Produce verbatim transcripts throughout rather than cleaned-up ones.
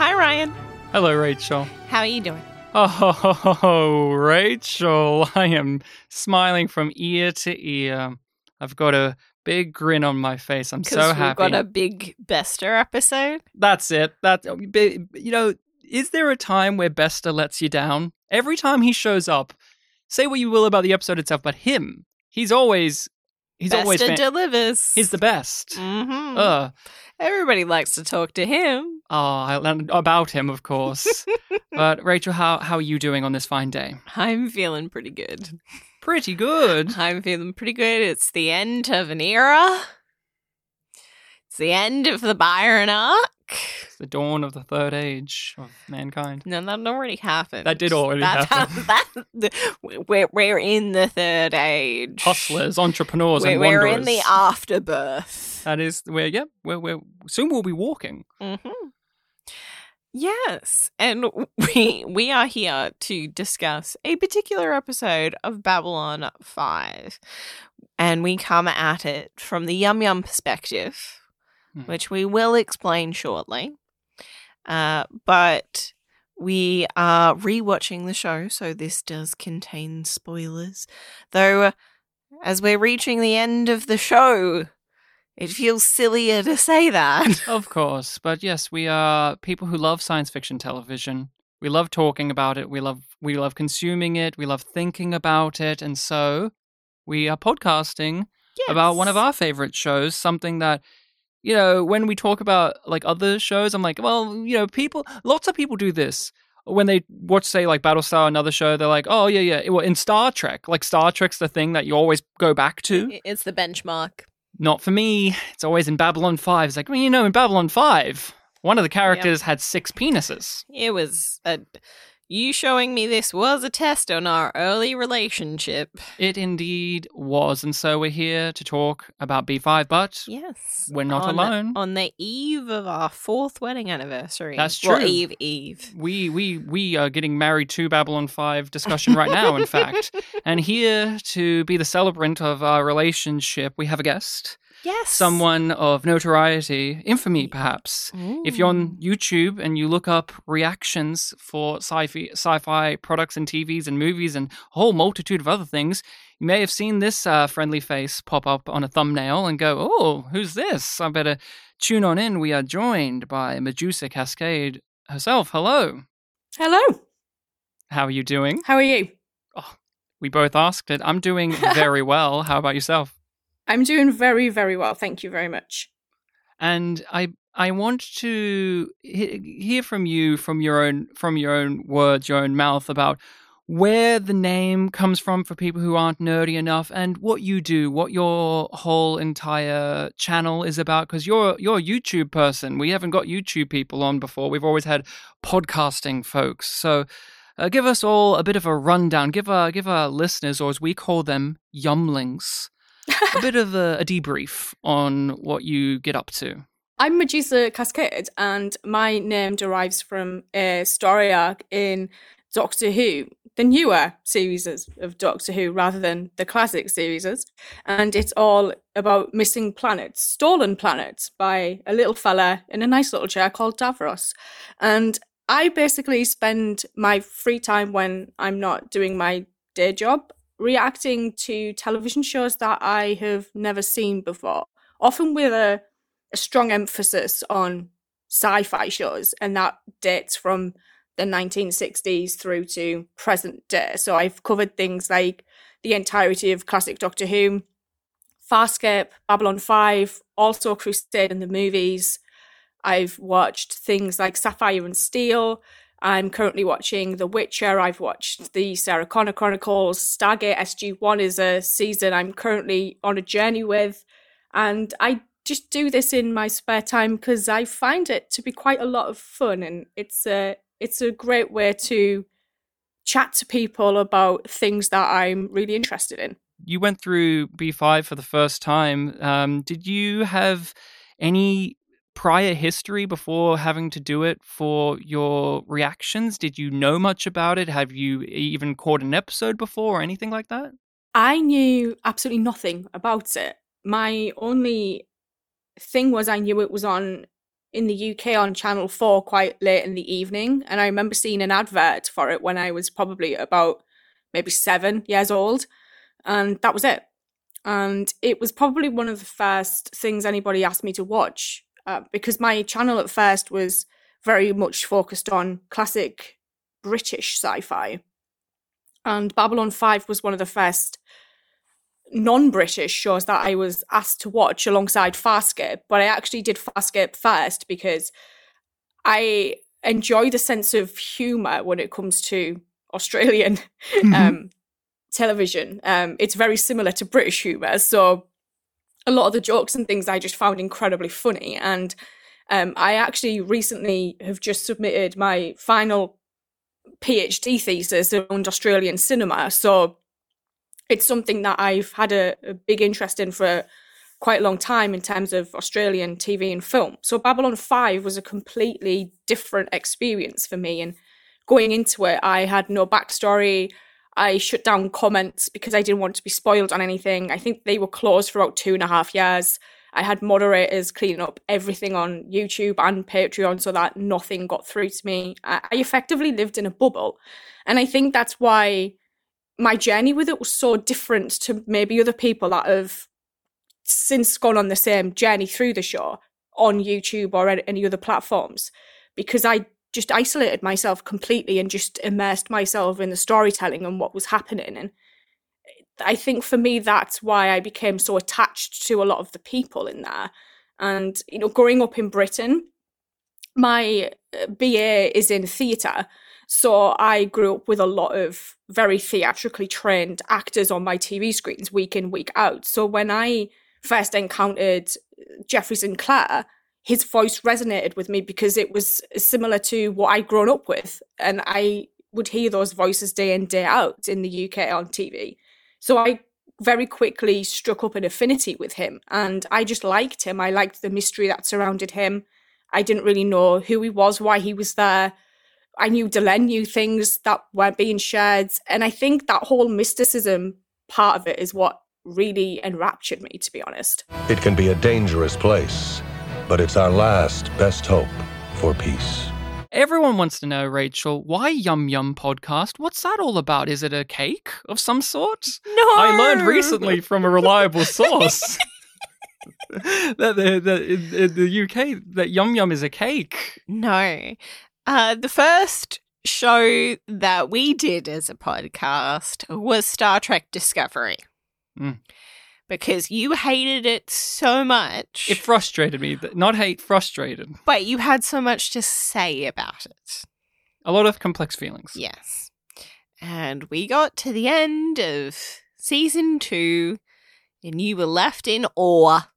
Hi, Ryan. Hello, Rachel. How are you doing? Oh, Rachel, I am smiling from ear to ear. I've got a big grin on my face. I'm so happy. Because we've got a big Bester episode. That's it. That, you know, is there a time where Bester lets you down? Every time he shows up, say what you will about the episode itself, but him, he's always... He's Bester always fan- delivers. He's the best. Mm-hmm. Uh. Everybody likes to talk to him. Oh, about him, of course. But Rachel, how how are you doing on this fine day? I'm feeling pretty good. Pretty good. I'm feeling pretty good. It's the end of an era. It's the end of the Byron arc. It's the dawn of the third age of mankind. No, that already happened. That did already That's happen. How, that, we're, we're in the third age. Hustlers, entrepreneurs, we're, and wanderers. We're in the afterbirth. That is where, yeah, we're, we're, soon we'll be walking. Mm-hmm. Yes, and we we are here to discuss a particular episode of Babylon five, and we come at it from the Yum Yum perspective, which we will explain shortly. Uh, but we are rewatching the show, so this does contain spoilers. Though, uh, as we're reaching the end of the show, it feels sillier to say that. Of course. But yes, we are people who love science fiction television. We love talking about it. We love we love consuming it. We love thinking about it. And so we are podcasting yes. about one of our favorite shows, something that... You know, when we talk about, like, other shows, I'm like, well, you know, people, lots of people do this. When they watch, say, like, Battlestar, another show, they're like, oh, yeah, yeah. Well, in Star Trek, like, Star Trek's the thing that you always go back to. It's the benchmark. Not for me. It's always in Babylon five. It's like, well, you know, in Babylon five, one of the characters yep. had six penises. It was, a, you showing me this was a test on our early relationship. It indeed was. And so we're here to talk about B five, but... Yes. We're not on, alone. On the eve of our fourth wedding anniversary. That's true. Well, eve, eve. We, we, we are getting married to Babylon five discussion right now, in fact. And here to be the celebrant of our relationship, we have a guest. Yes. Someone of notoriety, infamy perhaps. Ooh. If you're on YouTube and you look up reactions for sci-fi, sci-fi products and T Vs and movies and a whole multitude of other things, you may have seen this uh, friendly face pop up on a thumbnail and go, oh, who's this? I better tune on in. We are joined by Medusa Cascade herself. Hello. Hello. How are you doing? How are you? Oh, we both asked it. I'm doing very well. How about yourself? I'm doing very, very well. Thank you very much. And I I want to he- hear from you from your own from your own words, your own mouth about where the name comes from for people who aren't nerdy enough and what you do, what your whole entire channel is about, because you're you're a YouTube person. We haven't got YouTube people on before. We've always had podcasting folks. So uh, give us all a bit of a rundown. Give our, give our listeners, or as we call them, yumlings, a bit of a, a debrief on what you get up to. I'm Medusa Cascade, and my name derives from a story arc in Doctor Who, the newer series of Doctor Who rather than the classic series. And it's all about missing planets, stolen planets, by a little fella in a nice little chair called Davros. And I basically spend my free time when I'm not doing my day job reacting to television shows that I have never seen before, often with a, a strong emphasis on sci-fi shows, and that dates from the nineteen sixties through to present day. So I've covered things like the entirety of classic Doctor Who, Farscape, Babylon five, also Crusade and the movies. I've watched things like Sapphire and Steel. I'm currently watching The Witcher. I've watched the Sarah Connor Chronicles. Stargate S G one is a season I'm currently on a journey with. And I just do this in my spare time because I find it to be quite a lot of fun. And it's a, it's a great way to chat to people about things that I'm really interested in. You went through B five for the first time. Um, did you have any... prior history before having to do it for your reactions? Did you know much about it? Have you even caught an episode before or anything like that? I knew absolutely nothing about it. My only thing was I knew it was on in the U K on Channel four quite late in the evening. And I remember seeing an advert for it when I was probably about maybe seven years old. And that was it. And it was probably one of the first things anybody asked me to watch, uh, because my channel at first was very much focused on classic British sci-fi. And Babylon five was one of the first non-British shows that I was asked to watch alongside Farscape. But I actually did Farscape first because I enjoy the sense of humour when it comes to Australian mm-hmm. um, television. Um, it's very similar to British humour. So a lot of the jokes and things I just found incredibly funny. And um, I actually recently have just submitted my final PhD thesis around Australian cinema. So it's something that I've had a, a big interest in for quite a long time in terms of Australian T V and film. So Babylon five was a completely different experience for me. And going into it, I had no backstory. I shut down comments because I didn't want to be spoiled on anything. I think they were closed for about two and a half years. I had moderators cleaning up everything on YouTube and Patreon so that nothing got through to me. I effectively lived in a bubble. And I think that's why my journey with it was so different to maybe other people that have since gone on the same journey through the show on YouTube or any other platforms, because I just isolated myself completely and just immersed myself in the storytelling and what was happening. And I think for me, that's why I became so attached to a lot of the people in there. And, you know, growing up in Britain, my B A is in theatre. So I grew up with a lot of very theatrically trained actors on my T V screens week in, week out. So when I first encountered Geoffrey Sinclair, his voice resonated with me because it was similar to what I'd grown up with. And I would hear those voices day in, day out in the U K on T V. So I very quickly struck up an affinity with him, and I just liked him. I liked the mystery that surrounded him. I didn't really know who he was, why he was there. I knew Delenn knew things that weren't being shared. And I think that whole mysticism part of it is what really enraptured me, to be honest. It can be a dangerous place, but it's our last best hope for peace. Everyone wants to know, Rachel, why Yum Yum Podcast? What's that all about? Is it a cake of some sort? No! I learned recently from a reliable source that the, the, in the U K, that Yum Yum is a cake. No. Uh, the first show that we did as a podcast was Star Trek Discovery. Mm. Because you hated it so much. It frustrated me. Not hate, frustrated. But you had so much to say about it. A lot of complex feelings. Yes. And we got to the end of season two, and you were left in awe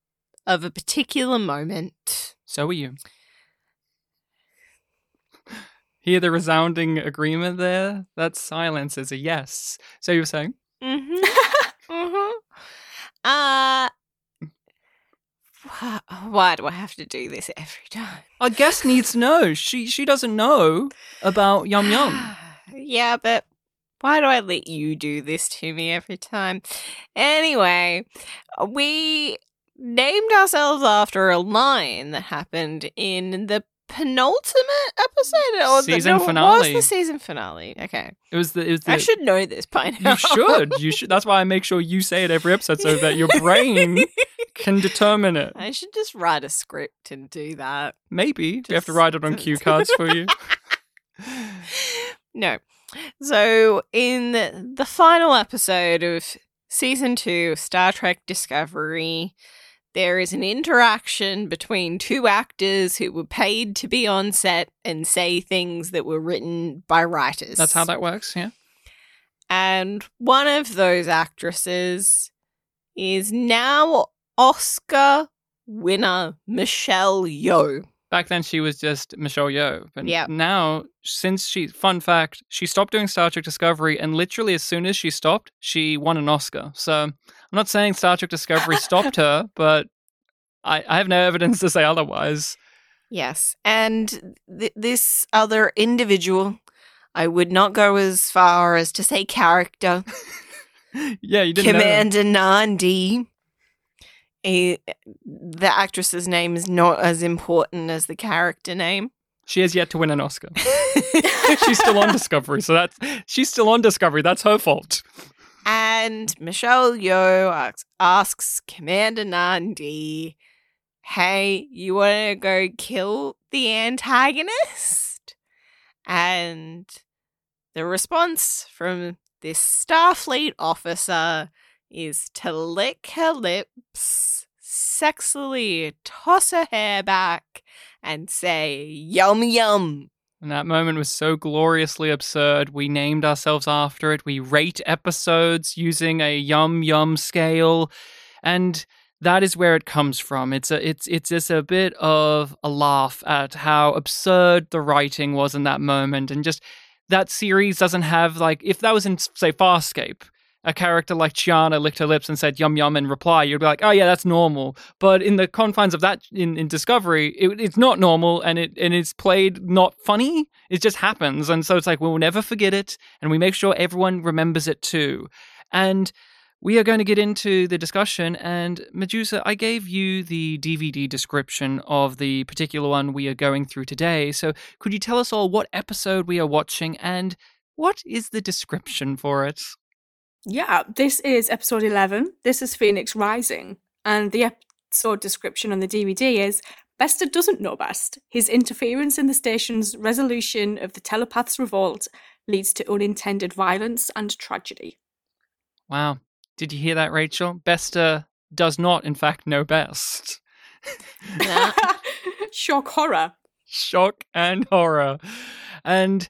of a particular moment. So were you. Hear the resounding agreement there? That silence is a yes. So you were saying? Mm-hmm. mm-hmm. Uh, why do I have to do this every time? Our guest needs to know. She she doesn't know about Yum Yum. Yeah, but why do I let you do this to me every time? Anyway, we named ourselves after a line that happened in the penultimate episode or season the, no, finale. What was the season finale? Okay, it was the. It was the I should know this by now. You should. You should. That's why I make sure you say it every episode so that your brain can determine it. I should just write a script and do that. Maybe just, you have to write it on cue cards for you. No. So in the final episode of season two of Star Trek Discovery, there is an interaction between two actors who were paid to be on set and say things that were written by writers. That's how that works, yeah. And one of those actresses is now Oscar winner Michelle Yeoh. Back then she was just Michelle Yeoh. And yep. Now, since she, fun fact, she stopped doing Star Trek Discovery, and literally as soon as she stopped, she won an Oscar. So I'm not saying Star Trek Discovery stopped her, but I, I have no evidence to say otherwise. Yes. And th- this other individual, I would not go as far as to say character. Yeah, you didn't know. Commander Nandi a, the actress's name is not as important as the character name. She has yet to win an Oscar. She's still on Discovery, so that's she's still on Discovery. That's her fault. And Michelle Yeoh asks Commander Nandi, hey, you want to go kill the antagonist? And the response from this Starfleet officer is to lick her lips, sexily toss her hair back, and say, yum, yum. And that moment was so gloriously absurd. We named ourselves after it. We rate episodes using a yum, yum scale. And that is where it comes from. It's a, it's, it's just a bit of a laugh at how absurd the writing was in that moment. And just that series doesn't have, like, if that was in, say, Farscape, a character like Chiana licked her lips and said yum yum in reply, you'd be like, oh yeah, that's normal. But in the confines of that, in, in Discovery, it, it's not normal, and it and it's played not funny. It just happens. And so it's like, we'll never forget it, and we make sure everyone remembers it too. And we are going to get into the discussion. And Medusa, I gave you the D V D description of the particular one we are going through today. So could you tell us all what episode we are watching and what is the description for it? Yeah, this is episode eleven. This is Phoenix Rising. And the episode description on the D V D is, Bester doesn't know best. His interference in the station's resolution of the telepath's revolt leads to unintended violence and tragedy. Wow. Did you hear that, Rachel? Bester does not, in fact, know best. Shock horror. Shock and horror. And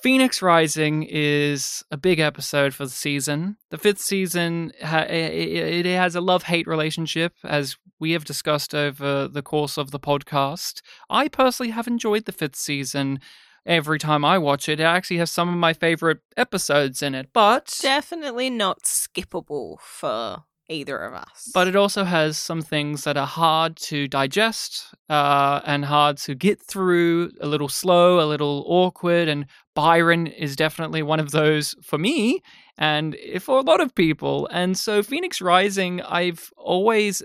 Phoenix Rising is a big episode for the season. The fifth season, it has a love-hate relationship, as we have discussed over the course of the podcast. I personally have enjoyed the fifth season. Every time I watch it, it actually has some of my favorite episodes in it, but definitely not skippable for either of us. But it also has some things that are hard to digest uh, and hard to get through, a little slow, a little awkward, and Byron is definitely one of those for me and for a lot of people. And so Phoenix Rising, I've always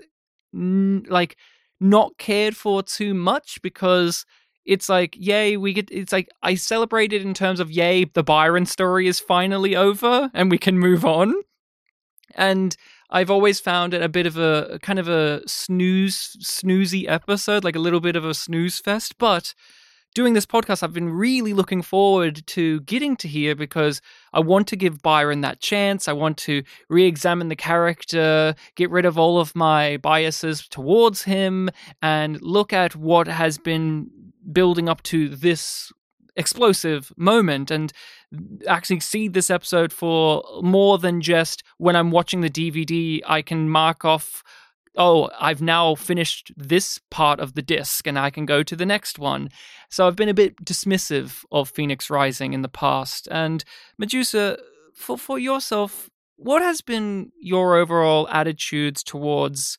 n- like not cared for too much, because it's like, yay, we get, it's like I celebrate it in terms of, yay, the Byron story is finally over and we can move on. And I've always found it a bit of a kind of a snooze, snoozy episode, like a little bit of a snooze fest. But doing this podcast, I've been really looking forward to getting to here, because I want to give Byron that chance. I want to re-examine the character, get rid of all of my biases towards him, and look at what has been building up to this explosive moment, and actually see this episode for more than just, when I'm watching the D V D, I can mark off, oh, I've now finished this part of the disc and I can go to the next one. So I've been a bit dismissive of Phoenix Rising in the past. And Medusa, for, for yourself, what has been your overall attitudes towards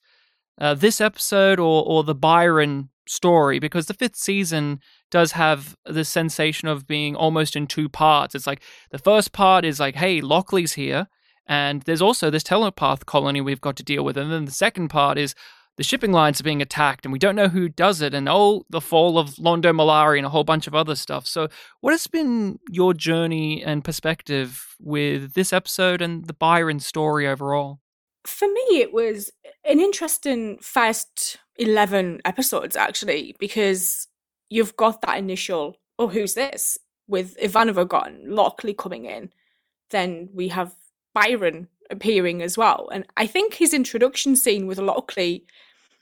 uh, this episode or, or the Byron story? Because the fifth season does have the sensation of being almost in two parts. It's like the first part is like, hey, Lockley's here, and there's also this telepath colony we've got to deal with. And then the second part is the shipping lines are being attacked and we don't know who does it, and oh, the fall of Londo Malari and a whole bunch of other stuff. So what has been your journey and perspective with this episode and the Byron story overall? For me, it was an interesting first eleven episodes, actually, because you've got that initial, oh, who's this? With Ivanova gone, Lockley coming in. Then we have Byron appearing as well. And I think his introduction scene with Lockley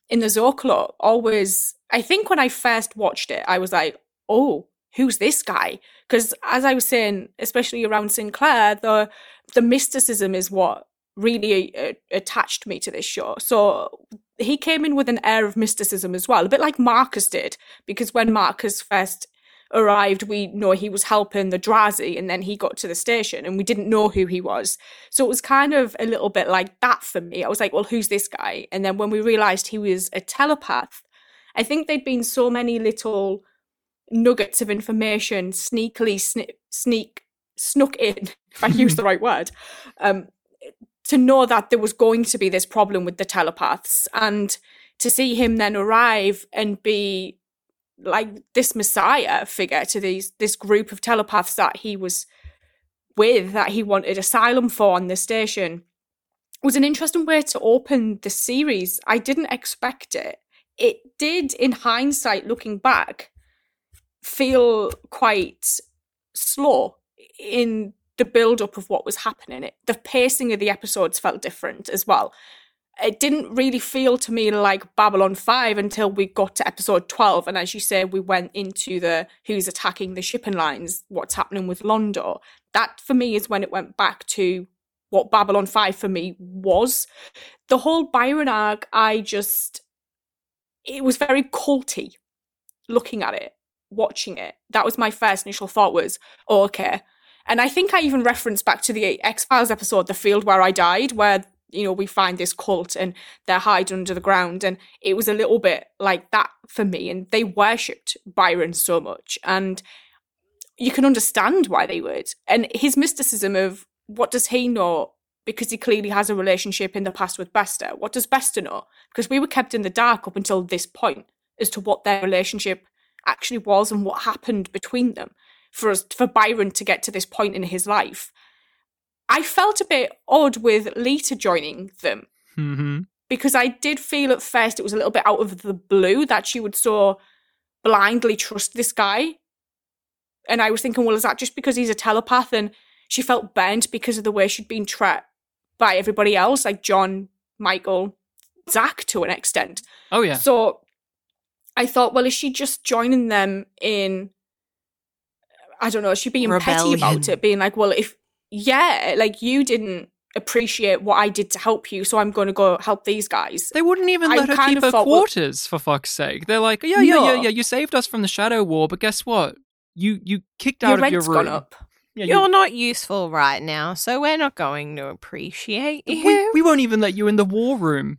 in the Zocalo always, I think when I first watched it, I was like, oh, who's this guy? Because as I was saying, especially around Sinclair, the the mysticism is what really uh, attached me to this show. So he came in with an air of mysticism as well, a bit like Marcus did, because when Marcus first arrived, we know he was helping the Drazi, and then he got to the station and we didn't know who he was. So it was kind of a little bit like that for me. I was like, well, who's this guy? And then when we realized he was a telepath, I think there'd been so many little nuggets of information sneakily sne- sneak snuck in, if I use the right word, um, to know that there was going to be this problem with the telepaths, and to see him then arrive and be like this messiah figure to these this group of telepaths that he was with, that he wanted asylum for on the station, was an interesting way to open the series. I didn't expect it. It did, in hindsight, looking back, feel quite slow in the build-up of what was happening. It, the pacing of the episodes felt different as well. It didn't really feel to me like Babylon five until we got to episode twelve. And as you say, we went into the who's attacking the shipping lines, what's happening with Londo. That, for me, is when it went back to what Babylon five for me was. The whole Byron arc, I just... it was very culty looking at it, watching it. That was my first initial thought was, oh, okay. And I think I even referenced back to the X-Files episode, The Field Where I Died, where, you know, we find this cult and they're hiding under the ground. And it was a little bit like that for me. And they worshipped Byron so much. And you can understand why they would. And his mysticism of what does he know? Because he clearly has a relationship in the past with Bester. What does Bester know? Because we were kept in the dark up until this point as to what their relationship actually was and what happened between them for us, for Byron to get to this point in his life. I felt a bit odd with Lita joining them, mm-hmm. because I did feel at first it was a little bit out of the blue that she would so blindly trust this guy. And I was thinking, well, is that just because he's a telepath? And she felt burnt because of the way she'd been trapped by everybody else, like John, Michael, Zach to an extent. Oh, yeah. So I thought, well, is she just joining them in, I don't know, is she being Rebellion. petty about it, being like, well, if, yeah, like you didn't appreciate what I did to help you, so I'm going to go help these guys. They wouldn't even let I her keep her thought, quarters, well, for fuck's sake. They're like, yeah, yeah, no. yeah, yeah, you saved us from the Shadow War, but guess what? You you kicked out your of your room. Gone up. Yeah, You're you... not useful right now, so we're not going to appreciate you. We, we won't even let you in the war room.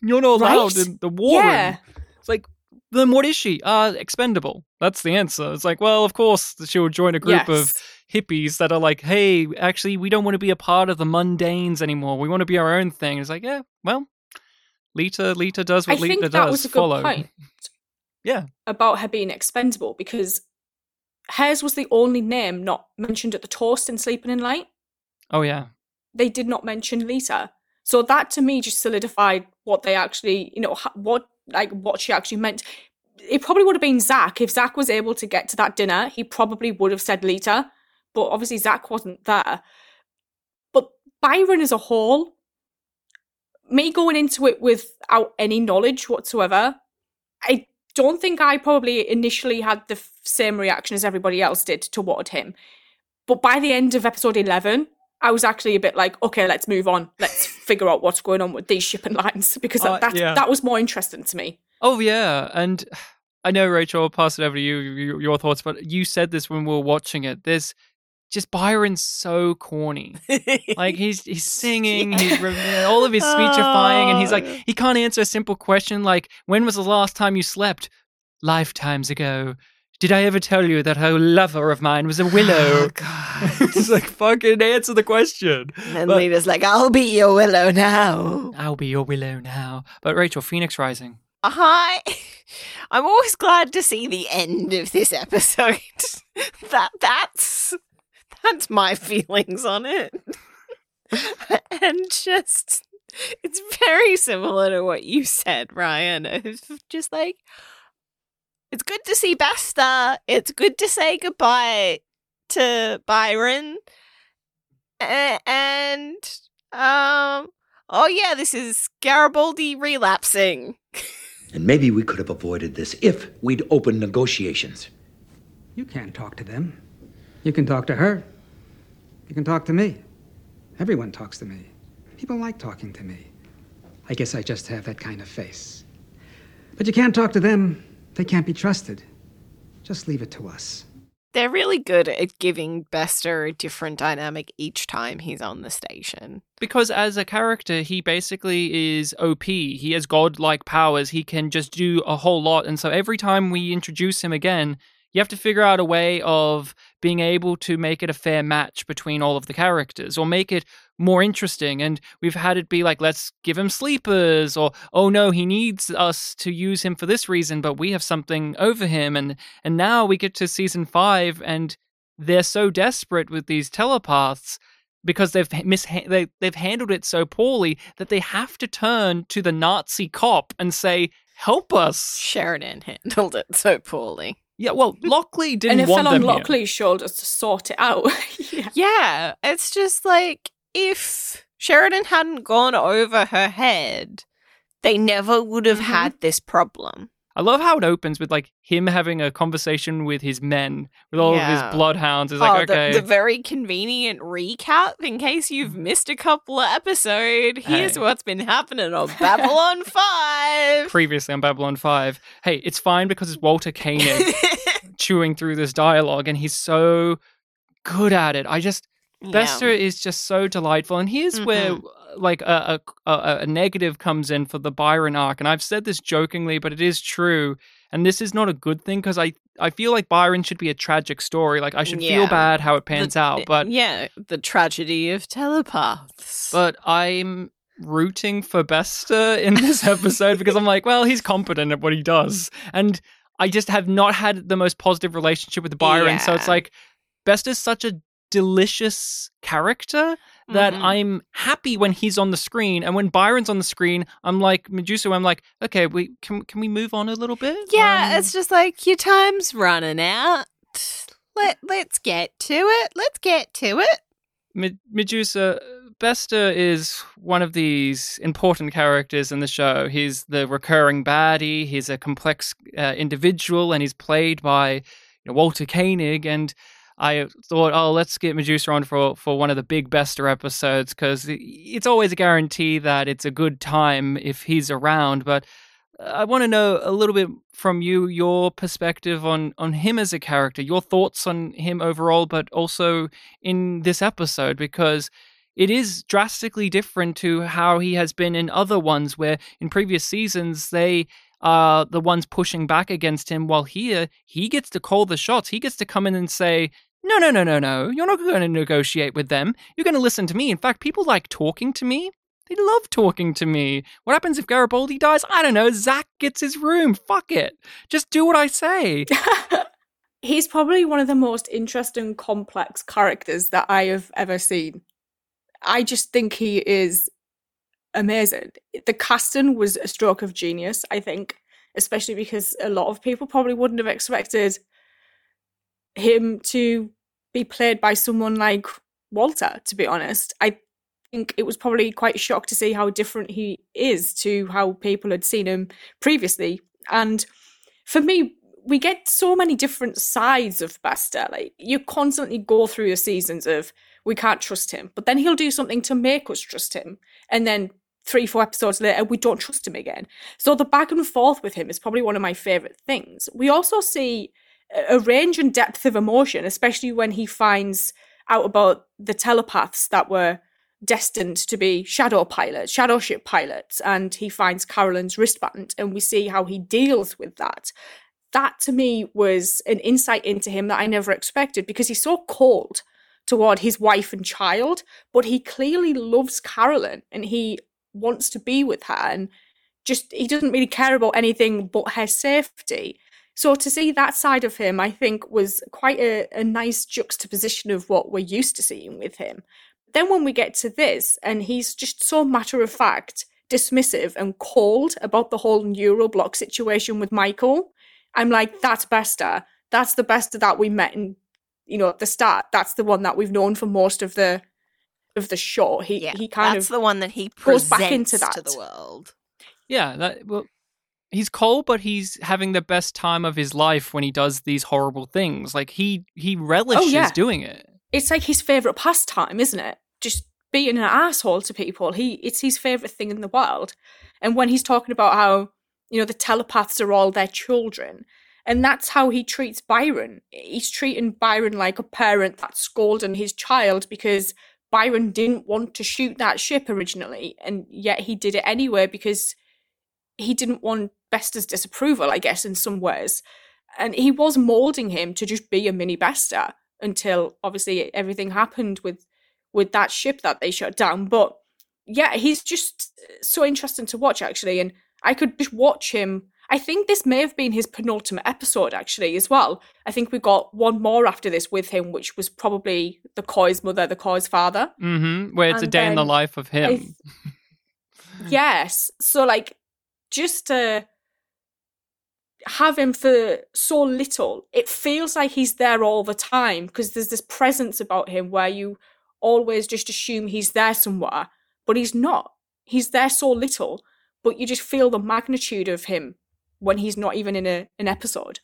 You're not allowed right? in the war yeah. room. It's like, then what is she? Uh, expendable. That's the answer. It's like, well, of course she'll join a group yes. of hippies that are like, hey, actually, we don't want to be a part of the mundanes anymore. We want to be our own thing. It's like, yeah, well, Lita, Lita does what I Lita does. Was a good Follow. Point yeah. About her being expendable, because hers was the only name not mentioned at the toast in Sleeping in Light. Oh, yeah. They did not mention Lita. So that, to me, just solidified what they actually, you know, what like what she actually meant. It probably would have been Zach. If Zach was able to get to that dinner, he probably would have said Lita. But obviously, Zach wasn't there. But Byron as a whole, me going into it without any knowledge whatsoever, I don't think I probably initially had the same reaction as everybody else did toward him. But by the end of episode eleven, I was actually a bit like, okay, let's move on. Let's figure out what's going on with these shipping lines, because uh, that, yeah. that was more interesting to me. Oh, yeah. And I know, Rachel, I'll pass it over to you, your thoughts, but you said this when we were watching it. There's just Byron's so corny. Like, he's he's singing, he's all of his speechifying, and he's like, he can't answer a simple question like, when was the last time you slept? Lifetimes ago. Did I ever tell you that her lover of mine was a willow? Oh, God. It's like, fucking answer the question. And but, Lita's like, I'll be your willow now. I'll be your willow now. But Rachel, Phoenix Rising. Hi. I'm always glad to see the end of this episode. that that's... That's my feelings on it. And just, it's very similar to what you said, Ryan. It's just like, it's good to see Basta. It's good to say goodbye to Byron. A- and, um, oh yeah, this is Garibaldi relapsing. And maybe we could have avoided this if we'd opened negotiations. You can't talk to them. You can talk to her. You can talk to me. Everyone talks to me. People like talking to me. I guess I just have that kind of face. But you can't talk to them. They can't be trusted. Just leave it to us. They're really good at giving Bester a different dynamic each time he's on the station. Because as a character, he basically is O P. He has godlike powers. He can just do a whole lot. And so every time we introduce him again, you have to figure out a way of being able to make it a fair match between all of the characters or make it more interesting. And we've had it be like, let's give him sleepers, or, oh no, he needs us to use him for this reason, but we have something over him. And, and now we get to season five and they're so desperate with these telepaths because they've mis- they, they've handled it so poorly that they have to turn to the Nazi cop and say, help us. Sheridan handled it so poorly. Yeah, well, Lockley didn't want them. And it fell on Lockley's here. shoulders to sort it out. yeah. yeah, it's just like, if Sheridan hadn't gone over her head, they never would have mm-hmm. had this problem. I love how it opens with like him having a conversation with his men, with all yeah. of his bloodhounds. It's oh, like, okay. The, the very convenient recap, in case you've missed a couple of episodes, here's hey. what's been happening on Babylon five. Previously on Babylon five. Hey, it's fine because it's Walter Koenig chewing through this dialogue and he's so good at it. I just, yeah. Bester is just so delightful. And here's mm-hmm. where... like a, a a negative comes in for the Byron arc, and I've said this jokingly, but it is true, and this is not a good thing, because I, I feel like Byron should be a tragic story. Like, I should yeah. feel bad how it pans the, out, but... Yeah, the tragedy of telepaths. But I'm rooting for Bester in this episode, because I'm like, well, he's competent at what he does, and I just have not had the most positive relationship with Byron, yeah. so it's like, Bester's such a delicious character that mm-hmm. I'm happy when he's on the screen, and when Byron's on the screen, I'm like Medusa. I'm like, okay, we can can we move on a little bit? Yeah, um, it's just like, your time's running out. Let let's get to it. Let's get to it. Med- Medusa, Bester is one of these important characters in the show. He's the recurring baddie. He's a complex uh, individual, and he's played by you know, Walter Koenig, and I thought, oh, let's get Medusa on for, for one of the big Bester episodes, because it's always a guarantee that it's a good time if he's around. But I want to know a little bit from you, your perspective on, on him as a character, your thoughts on him overall, but also in this episode, because it is drastically different to how he has been in other ones, where in previous seasons they... Uh, the ones pushing back against him, while here, he gets to call the shots. He gets to come in and say, no, no, no, no, no. You're not going to negotiate with them. You're going to listen to me. In fact, people like talking to me. They love talking to me. What happens if Garibaldi dies? I don't know. Zach gets his room. Fuck it. Just do what I say. He's probably one of the most interesting, complex characters that I have ever seen. I just think he is... amazing. The casting was a stroke of genius, I think, especially because a lot of people probably wouldn't have expected him to be played by someone like Walter, to be honest. I think it was probably quite a shock to see how different he is to how people had seen him previously. And for me, we get so many different sides of Bester. Like, you constantly go through the seasons of, we can't trust him, but then he'll do something to make us trust him, and then three, four episodes later, we don't trust him again. So the back and forth with him is probably one of my favourite things. We also see a range and depth of emotion, especially when he finds out about the telepaths that were destined to be shadow pilots, shadow ship pilots, and he finds Carolyn's wristband, and we see how he deals with that. That, to me, was an insight into him that I never expected, because he's so cold toward his wife and child, but he clearly loves Carolyn and he wants to be with her, and just he doesn't really care about anything but her safety. So to see that side of him, I think, was quite a, a nice juxtaposition of what we're used to seeing with him. Then when we get to this, and he's just so matter-of-fact, dismissive and cold about the whole neuroblock situation with Michael, I'm like, that's Bester. That's the Bester that we met in, you know, at the start. That's the one that we've known for most of the of the show. He yeah, he kind that's of the one that he presents goes back into that. To the world. Yeah, that, well, he's cold, but he's having the best time of his life when he does these horrible things. Like, he he relishes oh, yeah. doing it. It's like his favorite pastime, isn't it? Just being an asshole to people. He it's his favorite thing in the world. And when he's talking about how, you know, the telepaths are all their children. And that's how he treats Byron. He's treating Byron like a parent that's scolding his child because Byron didn't want to shoot that ship originally. And yet he did it anyway because he didn't want Bester's disapproval, I guess, in some ways. And he was moulding him to just be a mini Bester. until obviously everything happened with with that ship that they shut down. But yeah, he's just so interesting to watch, actually. And I could just watch him. I think this may have been his penultimate episode, actually, as well. I think we got one more after this with him, which was probably the Koi's mother, the Koi's father. Mm-hmm. Where it's and a day in the life of him. Th- yes. So, like, just to have him for so little, it feels like he's there all the time, because there's this presence about him where you always just assume he's there somewhere, but he's not. He's there so little, but you just feel the magnitude of him when he's not even in a, an episode.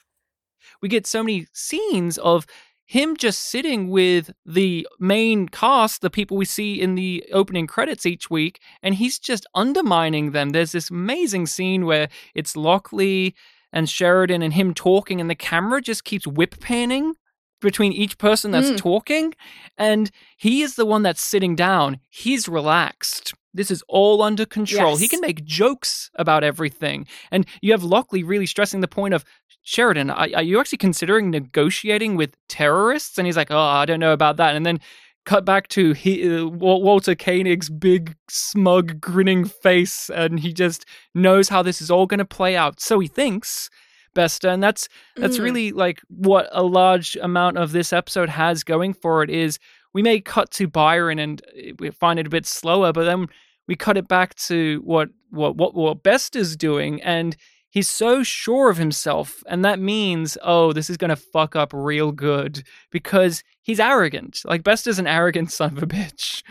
We get so many scenes of him just sitting with the main cast, the people we see in the opening credits each week, and he's just undermining them. There's this amazing scene where it's Lockley and Sheridan and him talking, and the camera just keeps whip panning between each person that's mm. talking, and he is the one that's sitting down. He's relaxed. This is all under control. Yes. He can make jokes about everything. And you have Lockley really stressing the point of, Sheridan, are, are you actually considering negotiating with terrorists? And he's like, oh, I don't know about that. And then cut back to he, uh, Walter Koenig's big, smug, grinning face, and he just knows how this is all going to play out. So he thinks, Besta, and that's that's mm. really like what a large amount of this episode has going for it is. We may cut to Byron and we find it a bit slower, but then we cut it back to what what what, what Best is doing, and he's so sure of himself, and that means, oh, this is going to fuck up real good, because he's arrogant. Like, Best is an arrogant son of a bitch.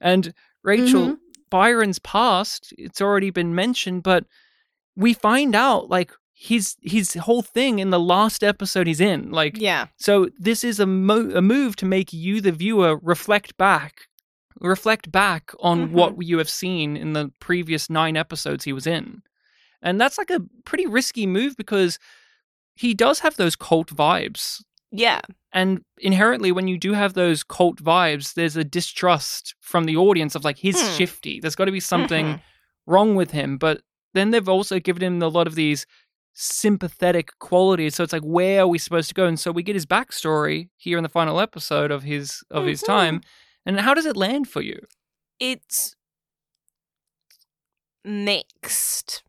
And Rachel, mm-hmm. Byron's past, it's already been mentioned, but we find out, like, His his whole thing in the last episode he's in, like, yeah. So this is a mo- a move to make you, the viewer, reflect back, reflect back on mm-hmm. what you have seen in the previous nine episodes he was in, and that's like a pretty risky move because he does have those cult vibes. Yeah, and inherently, when you do have those cult vibes, there's a distrust from the audience of like he's mm. shifty. There's got to be something mm-hmm. wrong with him, but then they've also given him a lot of these sympathetic quality, so it's like, where are we supposed to go? And so we get his backstory here in the final episode of his of mm-hmm. his time. And how does it land for you? It's mixed.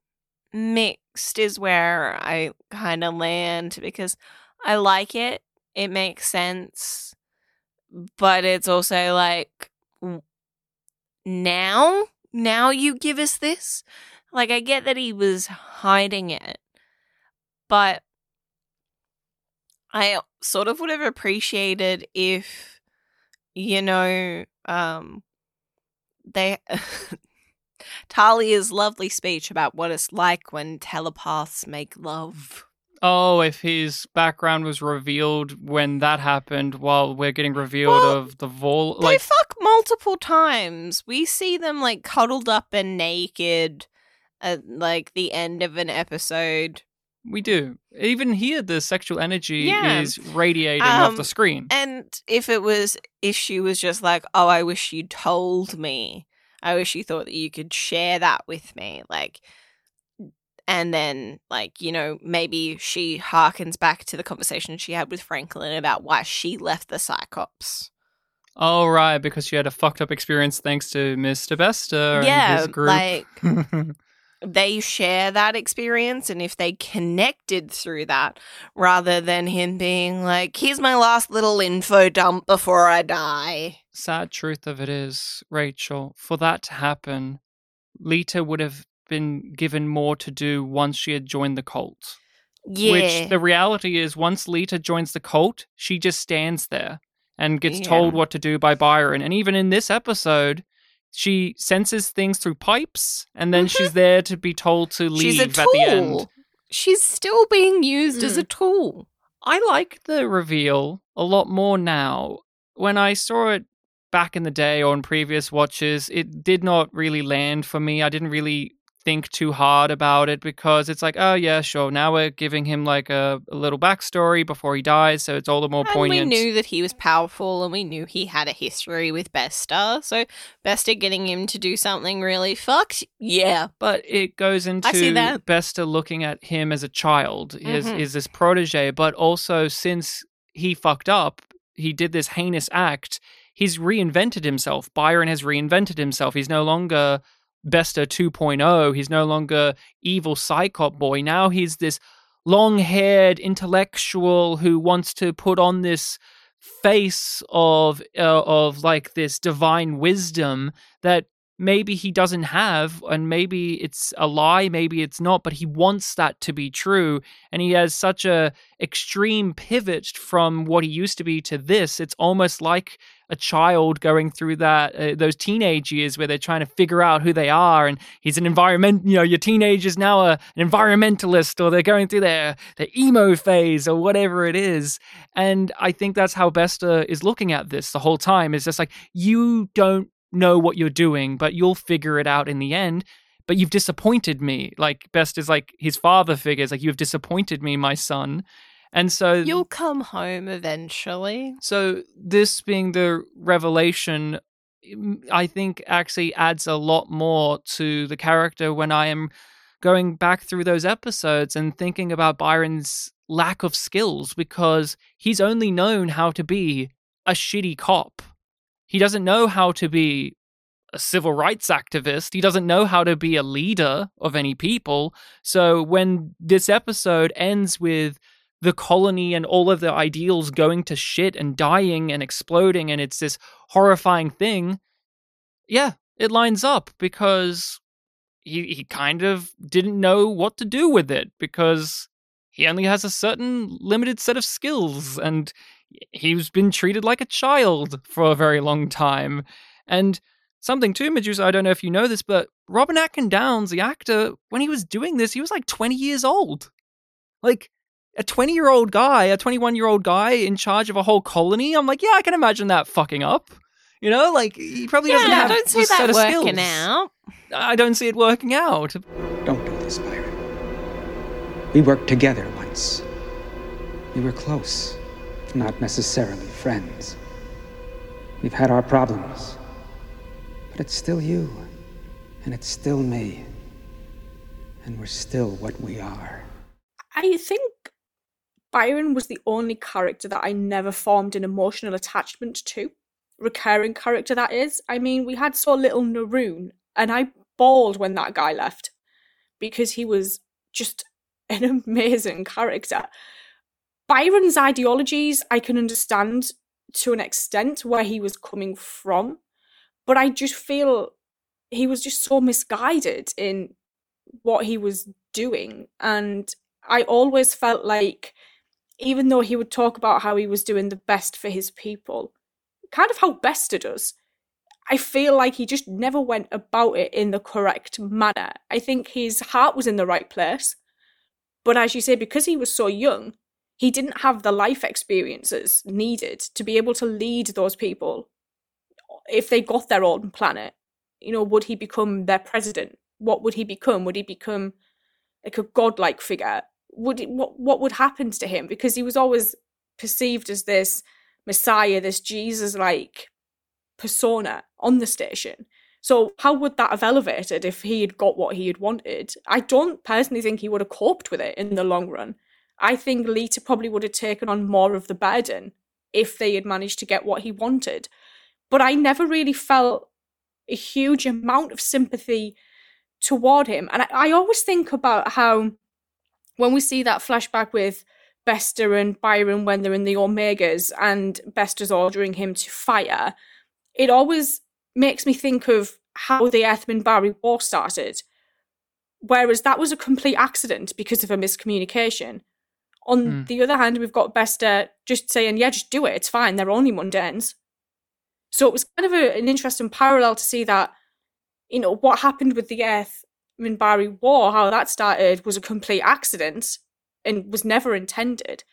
Mixed is where I kind of land, because I like it. It makes sense, but it's also like, now, now you give us this. Like, I get that he was hiding it, but I sort of would have appreciated if, you know, um, they Talia's lovely speech about what it's like when telepaths make love. Oh, if his background was revealed when that happened, while well, we're getting revealed well, of the Vol. They like- fuck multiple times. We see them like cuddled up and naked at like the end of an episode. We do. Even here, the sexual energy yeah. is radiating um, off the screen. And if it was, if she was just like, oh, I wish you told me. I wish you thought that you could share that with me. Like, and then, like, you know, maybe she harkens back to the conversation she had with Franklin about why she left the Psycops. Oh, right, because she had a fucked up experience thanks to Mister Besta yeah, and his group. Like... they share that experience, and if they connected through that, rather than him being like, here's my last little info dump before I die. Sad truth of it is, Rachel, for that to happen, Lita would have been given more to do once she had joined the cult. Yeah. Which the reality is, once Lita joins the cult, she just stands there and gets yeah. told what to do by Byron. And even in this episode, she senses things through pipes, and then mm-hmm. she's there to be told to leave at the end. She's still being used mm. as a tool. I like the reveal a lot more now. When I saw it back in the day or in previous watches, it did not really land for me. I didn't really think too hard about it because it's like, oh, yeah, sure. Now we're giving him like a, a little backstory before he dies, so it's all the more and poignant. We knew that he was powerful, and we knew he had a history with Besta, so Besta getting him to do something really fucked, yeah. But it goes into Besta looking at him as a child, mm-hmm. is, is this protege, but also since he fucked up, he did this heinous act, he's reinvented himself. Byron has reinvented himself. He's no longer Bester two point oh. He's no longer evil Psycop boy. Now he's this long-haired intellectual who wants to put on this face of uh, of like this divine wisdom that maybe he doesn't have, and maybe it's a lie, maybe it's not, but he wants that to be true. And he has such a extreme pivot from what he used to be to this. It's almost like a child going through that uh, those teenage years where they're trying to figure out who they are, and he's an environment, you know, your teenage is now a, an environmentalist, or they're going through their, their emo phase or whatever it is. And I think that's how Bester is looking at this the whole time. It's just like, you don't know what you're doing, but you'll figure it out in the end. But you've disappointed me. Like, Best is like his father figure, is like, you've disappointed me, my son. And so you'll come home eventually. So this being the revelation, I think actually adds a lot more to the character when I am going back through those episodes and thinking about Byron's lack of skills, because he's only known how to be a shitty cop. He doesn't know how to be a civil rights activist. He doesn't know how to be a leader of any people. So when this episode ends with the colony and all of the ideals going to shit and dying and exploding, and it's this horrifying thing, yeah, it lines up, because he, he kind of didn't know what to do with it, because he only has a certain limited set of skills, and he's been treated like a child for a very long time. And something too, Medusa, I don't know if you know this, but Robin Atkin Downes, the actor, when he was doing this, he was like twenty years old. Like, a twenty-year-old guy, a twenty-one-year-old guy in charge of a whole colony? I'm like, yeah, I can imagine that fucking up. You know, like, he probably yeah, doesn't have a set of skills. I don't see that working out. I don't see it working out. Don't do this, Byron. We worked together once. We were close. Not necessarily friends. We've had our problems, but it's still you, and it's still me, and we're still what we are. I think Byron was the only character that I never formed an emotional attachment to. Recurring character, that is. I mean, we had so little Naroon, and I bawled when that guy left, because he was just an amazing character. Byron's ideologies, I can understand to an extent where he was coming from, but I just feel he was just so misguided in what he was doing. And I always felt like, even though he would talk about how he was doing the best for his people, kind of how Bester does, I feel like he just never went about it in the correct manner. I think his heart was in the right place, but as you say, because he was so young, he didn't have the life experiences needed to be able to lead those people. If they got their own planet, you know, would he become their president? What would he become? Would he become like a godlike figure? Would he, what, what would happen to him? Because he was always perceived as this messiah, this Jesus-like persona on the station. So how would that have elevated if he had got what he had wanted? I don't personally think he would have coped with it in the long run. I think Lita probably would have taken on more of the burden if they had managed to get what he wanted. But I never really felt a huge amount of sympathy toward him. And I, I always think about how when we see that flashback with Bester and Byron when they're in the Omegas and Bester's ordering him to fire, it always makes me think of how the Earth-Minbari War started. Whereas that was a complete accident because of a miscommunication. On mm. the other hand, we've got Bester just saying, yeah, just do it. It's fine. They're only mundanes. So it was kind of a, an interesting parallel to see that, you know, what happened with the Earth-Minbari War, how that started, was a complete accident and was never intended.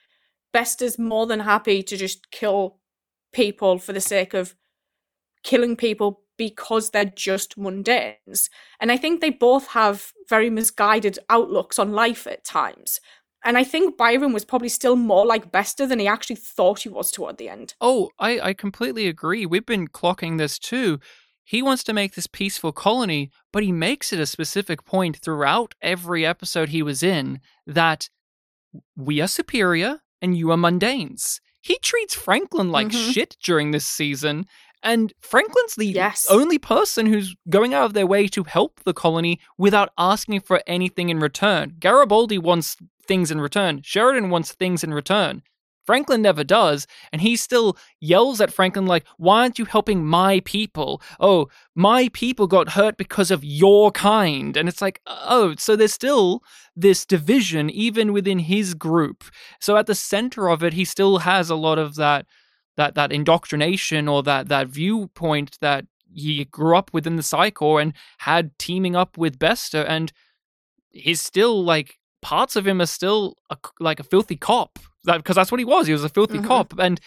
Bester's more than happy to just kill people for the sake of killing people because they're just mundanes. And I think they both have very misguided outlooks on life at times. And I think Byron was probably still more like Bester than he actually thought he was toward the end. Oh, I, I completely agree. We've been clocking this too. He wants to make this peaceful colony, but he makes it a specific point throughout every episode he was in that we are superior and you are mundanes. he treats Franklin like mm-hmm. shit during this season. And Franklin's the yes. only person who's going out of their way to help the colony without asking for anything in return. Garibaldi wants things in return. Sheridan wants things in return. Franklin never does, and he still yells at Franklin like, why aren't you helping my people? Oh, my people got hurt because of your kind. And it's like, oh, so there's still this division even within his group. So at the center of it, he still has a lot of that that that indoctrination or that, that viewpoint that he grew up with in the Psi Corps and had teaming up with Bester, and is still like, parts of him are still a, like a filthy cop. Because that's what he was. He was a filthy mm-hmm. cop. And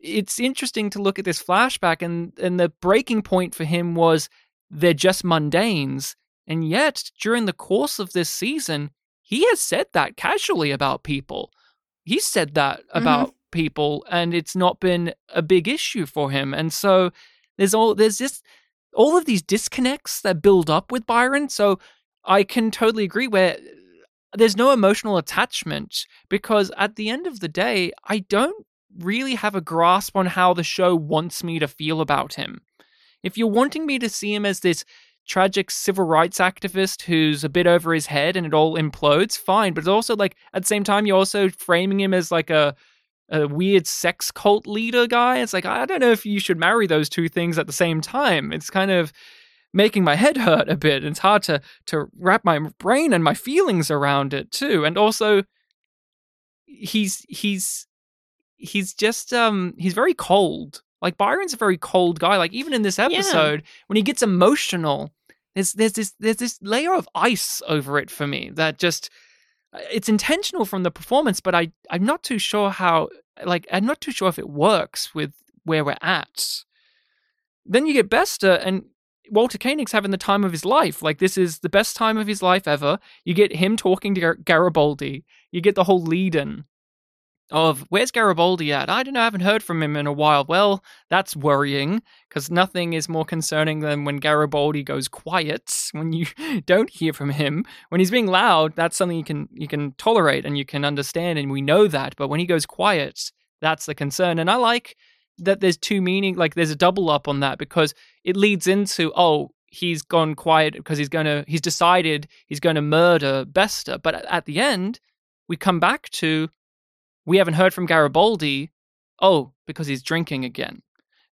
it's interesting to look at this flashback, and, and the breaking point for him was they're just mundanes. And yet, during the course of this season, he has said that casually about people. He said that about mm-hmm. people, and it's not been a big issue for him. And so there's all there's just all of these disconnects that build up with Byron. So I can totally agree where there's no emotional attachment, because at the end of the day, I don't really have a grasp on how the show wants me to feel about him. If you're wanting me to see him as this tragic civil rights activist who's a bit over his head and it all implodes, fine. But it's also like, at the same time, you're also framing him as like a, a weird sex cult leader guy. It's like, I don't know if you should marry those two things at the same time. It's kind of making my head hurt a bit. It's hard to, to wrap my brain and my feelings around it too. And also he's, he's, he's just, um, he's very cold. Like Byron's a very cold guy. Like even in this episode, yeah. when he gets emotional, there's, there's this, there's this layer of ice over it for me that just, it's intentional from the performance, but I, I'm not too sure how, like, I'm not too sure if it works with where we're at. Then you get Bester, and Walter Koenig's having the time of his life. Like, this is the best time of his life ever. You get him talking to Gar- Garibaldi. You get the whole lead-in of, where's Garibaldi at? I don't know, I haven't heard from him in a while. Well, that's worrying, because nothing is more concerning than when Garibaldi goes quiet, when you don't hear from him. When he's being loud, that's something you can you can tolerate and you can understand, and we know that. But when he goes quiet, that's the concern. And I like that there's two meaning, like there's a double up on that, because it leads into, oh, he's gone quiet because he's going to, he's decided he's going to murder Bester. But at the end, we come back to, we haven't heard from Garibaldi. Oh, because he's drinking again.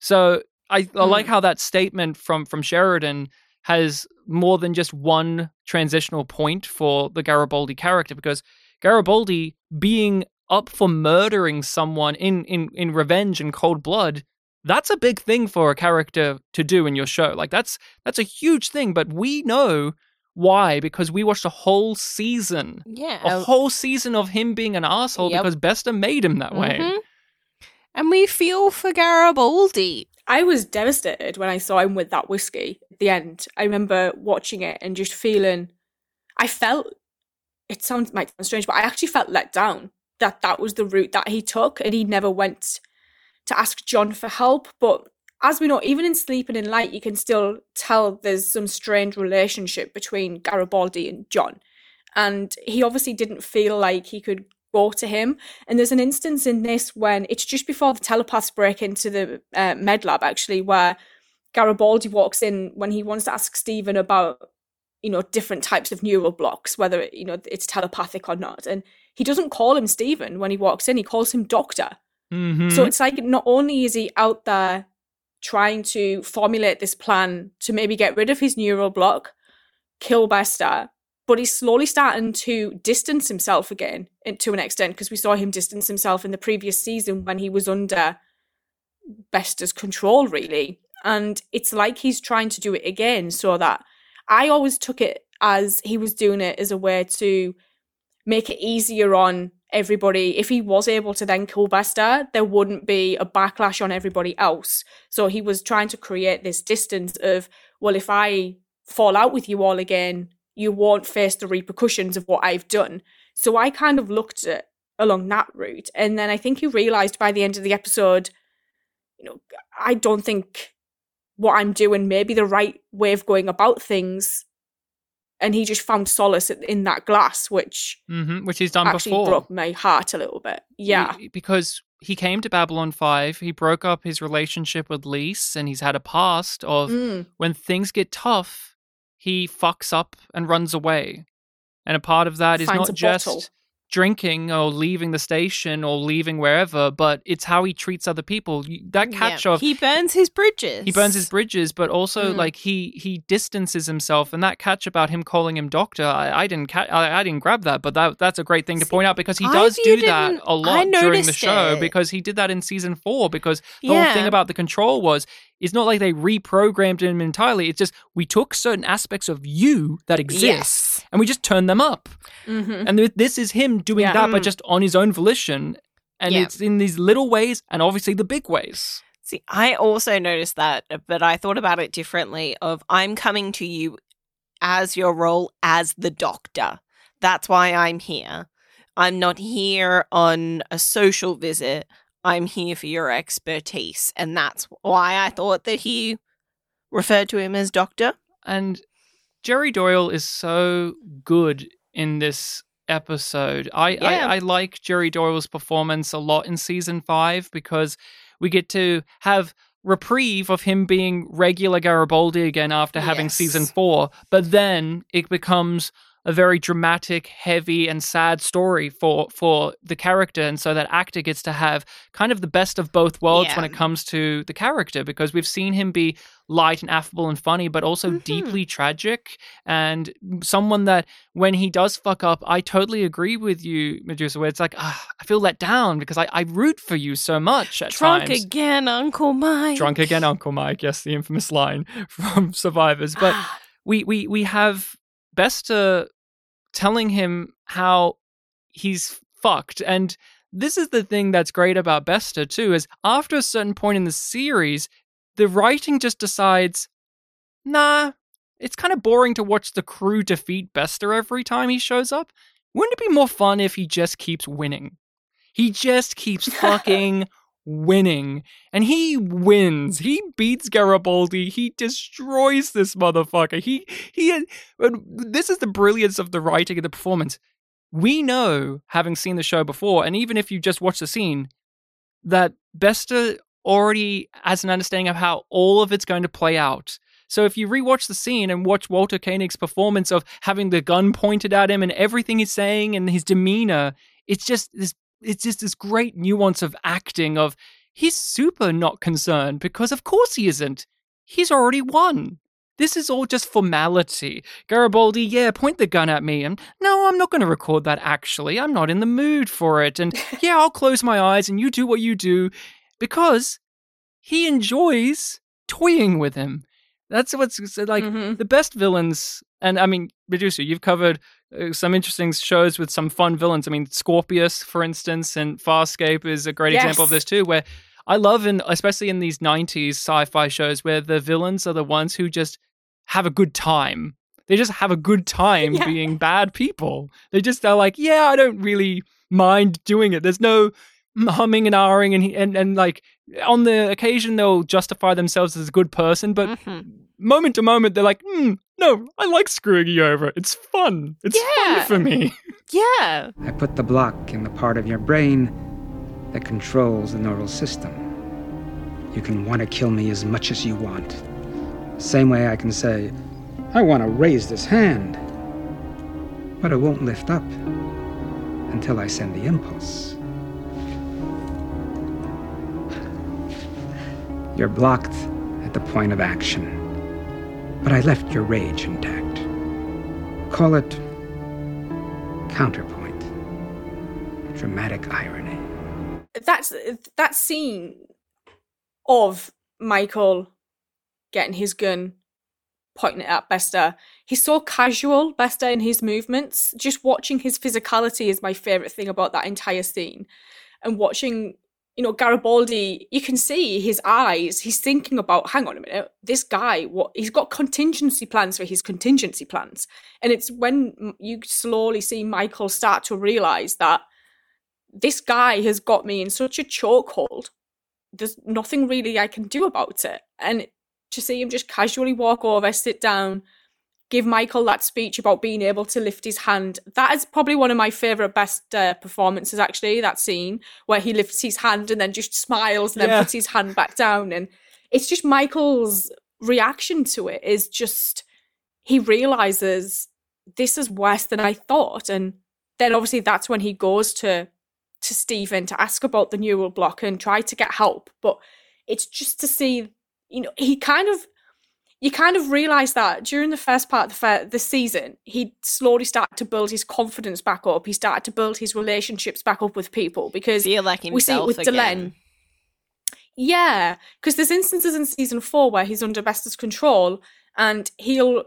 So I, I mm. like how that statement from, from Sheridan has more than just one transitional point for the Garibaldi character, because Garibaldi being up for murdering someone in, in, in revenge and cold blood, that's a big thing for a character to do in your show. Like, that's that's a huge thing, but we know why, because we watched a whole season. Yeah. A whole season of him being an asshole yep. because Bester made him that mm-hmm. way. And we feel for Garibaldi. I was devastated when I saw him with that whiskey at the end. I remember watching it and just feeling, I felt, it sounds might sound strange, but I actually felt let down. that that was the route that he took, and he never went to ask John for help. But as we know, even in Sleeping in Light, you can still tell there's some strained relationship between Garibaldi and John. And he obviously didn't feel like he could go to him. And there's an instance in this when it's just before the telepaths break into the uh, med lab, actually, where Garibaldi walks in when he wants to ask Stephen about, you know, different types of neural blocks, whether, you know, it's telepathic or not. And he doesn't call him Stephen when he walks in. He calls him Doctor. Mm-hmm. So it's like, not only is he out there trying to formulate this plan to maybe get rid of his neural block, kill Bester, but he's slowly starting to distance himself again to an extent, because we saw him distance himself in the previous season when he was under Bester's control, really. And it's like he's trying to do it again, so that I always took it as he was doing it as a way to make it easier on everybody. If he was able to then kill Bester, there wouldn't be a backlash on everybody else. So he was trying to create this distance of, well, if I fall out with you all again, you won't face the repercussions of what I've done. So I kind of looked at along that route. And then I think he realised by the end of the episode, you know, I don't think what I'm doing may be the right way of going about things. And he just found solace in that glass, which mm-hmm, which he's done actually before. Broke my heart a little bit. Yeah, because he came to Babylon five, he broke up his relationship with Lys, and he's had a past of mm. when things get tough, he fucks up and runs away. And a part of that Finds is not just bottle. drinking or leaving the station or leaving wherever, but it's how he treats other people. That catch yeah. of... He burns his bridges. He burns his bridges, but also mm. like he he distances himself. And that catch about him calling him doctor, I, I didn't ca- I, I didn't grab that, but that that's a great thing to See, point out because he does do that a lot during the show it. because he did that in season four because the yeah. whole thing about the control was... It's not like they reprogrammed him entirely. It's just we took certain aspects of you that exist yes. and we just turned them up. Mm-hmm. And th- this is him doing yeah. that, but just on his own volition. And yeah. it's in these little ways and obviously the big ways. See, I also noticed that, but I thought about it differently of I'm coming to you as your role as the doctor. That's why I'm here. I'm not here on a social visit. I'm here for your expertise. And that's why I thought that he referred to him as doctor. And Jerry Doyle is so good in this episode. I, yeah. I, I like Jerry Doyle's performance a lot in season five because we get to have reprieve of him being regular Garibaldi again after having yes. season four. But then it becomes a very dramatic, heavy, and sad story for, for the character. And so that actor gets to have kind of the best of both worlds yeah. when it comes to the character, because we've seen him be light and affable and funny, but also mm-hmm. deeply tragic. And someone that when he does fuck up, I totally agree with you, Medusa, where it's like, ah, I feel let down because I, I root for you so much at Drunk times. again, Uncle Mike. Drunk again, Uncle Mike. Yes, the infamous line from Survivors. But we, we, we have Bester telling him how he's fucked. And this is the thing that's great about Bester too, is after a certain point in the series, the writing just decides, nah, it's kind of boring to watch the crew defeat Bester every time he shows up. Wouldn't it be more fun if he just keeps winning? He just keeps fucking winning. And he wins. He beats Garibaldi. He destroys this motherfucker. He he. This is the brilliance of the writing and the performance. We know, having seen the show before, and even if you just watch the scene, that Bester already has an understanding of how all of it's going to play out. So if you rewatch the scene and watch Walter Koenig's performance of having the gun pointed at him and everything he's saying and his demeanor, it's just this It's just this great nuance of acting of he's super not concerned because of course he isn't. He's already won. This is all just formality. Garibaldi, yeah, point the gun at me. And no, I'm not going to record that actually. I'm not in the mood for it. And yeah, I'll close my eyes and you do what you do because he enjoys toying with him. That's what's like mm-hmm. the best villains. And I mean, Medusa, you've covered uh, some interesting shows with some fun villains. I mean, Scorpius, for instance, and Farscape is a great yes. example of this too, where I love, in, especially in these nineties sci-fi shows, where the villains are the ones who just have a good time. They just have a good time yeah. being bad people. They just are like, yeah, I don't really mind doing it. There's no humming and ahhing and, and, and like on the occasion they'll justify themselves as a good person, but mm-hmm. moment to moment they're like, mm, no, I like screwing you over. It's fun. It's yeah. fun for me. Yeah. I put the block in the part of your brain that controls the neural system. You can want to kill me as much as you want. Same way I can say, I want to raise this hand, but it won't lift up until I send the impulse. You're blocked at the point of action, but I left your rage intact. Call it counterpoint, dramatic irony. That's that scene of Michael getting his gun, pointing it at Bester. He's so casual, Bester, in his movements. Just watching his physicality is my favorite thing about that entire scene, and watching. You know, Garibaldi, you can see his eyes, he's thinking about, hang on a minute, this guy, what he's got contingency plans for his contingency plans. And it's when you slowly see Michael start to realise that this guy has got me in such a chokehold, there's nothing really I can do about it. And to see him just casually walk over, sit down, give Michael that speech about being able to lift his hand. That is probably one of my favourite best uh, performances, actually, that scene where he lifts his hand and then just smiles and then yeah. puts his hand back down. And it's just Michael's reaction to it is just, he realises this is worse than I thought. And then obviously that's when he goes to to Stephen to ask about the neural block and try to get help. But it's just to see, you know, he kind of, you kind of realise that during the first part of the, the season, he slowly started to build his confidence back up. He started to build his relationships back up with people because feel like himself we see it with again. Delenn. Yeah, because there's instances in season four where he's under Vesta's control and he'll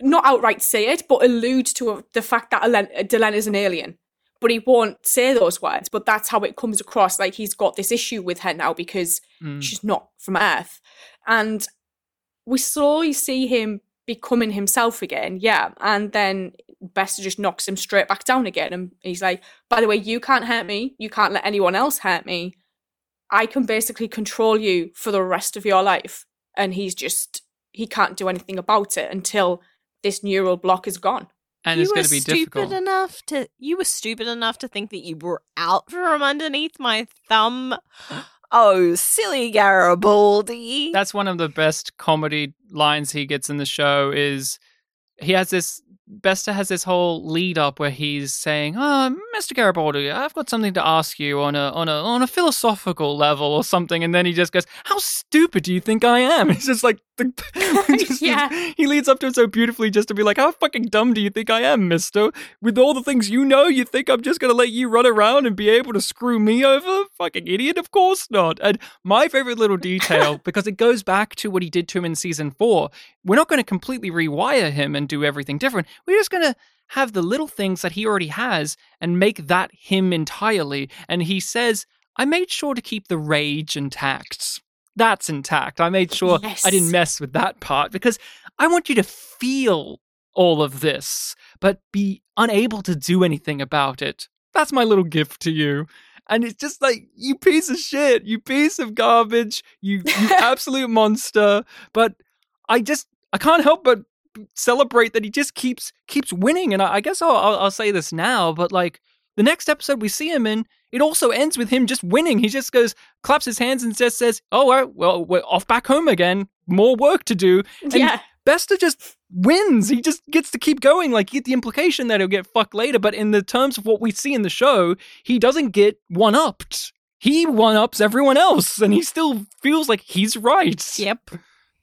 not outright say it, but allude to the fact that Delenn is an alien. But he won't say those words, but that's how it comes across. Like, he's got this issue with her now because mm. she's not from Earth. And we slowly see him becoming himself again, yeah. And then Vesta just knocks him straight back down again. And he's like, by the way, you can't hurt me. You can't let anyone else hurt me. I can basically control you for the rest of your life. And he's just, he can't do anything about it until this neural block is gone. And you it's going to be difficult. Enough to, you were stupid enough to think that you were out from underneath my thumb. Oh, silly Garibaldi. That's one of the best comedy lines he gets in the show is he has this, Besta has this whole lead up where he's saying, oh, Mister Garibaldi, I've got something to ask you on a on a, on a philosophical level or something. And then he just goes, how stupid do you think I am? It's just like, the, just, yeah. he leads up to it so beautifully just to be like, how fucking dumb do you think I am, mister? With all the things you know, you think I'm just going to let you run around and be able to screw me over? Fucking idiot, of course not. And my favorite little detail, because it goes back to what he did to him in season four, we're not going to completely rewire him and do everything different. We're just going to have the little things that he already has and make that him entirely. And he says, I made sure to keep the rage intact. That's intact. I made sure yes. I didn't mess with that part because I want you to feel all of this, but be unable to do anything about it. That's my little gift to you. And it's just like, you piece of shit, you piece of garbage, you, you absolute monster. But I just, I can't help but celebrate that he just keeps keeps winning. And I, I guess I'll, I'll, I'll say this now, but like the next episode we see him in, it also ends with him just winning. He just goes, claps his hands and just says, oh, well, we're off back home again. More work to do. And yeah. Besta just wins. He just gets to keep going. Like, you get the implication that he'll get fucked later. But in the terms of what we see in the show, he doesn't get one-upped. He one-ups everyone else. And he still feels like he's right. Yep.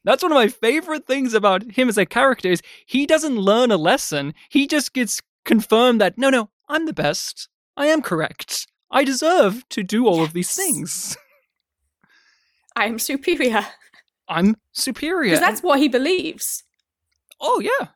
That's one of my favorite things about him as a character is he doesn't learn a lesson. He just gets confirmed that, no, no, I'm the best. I am correct. I deserve to do all yes. of these things. I am superior. I'm superior. Because that's what he believes. Oh, yeah.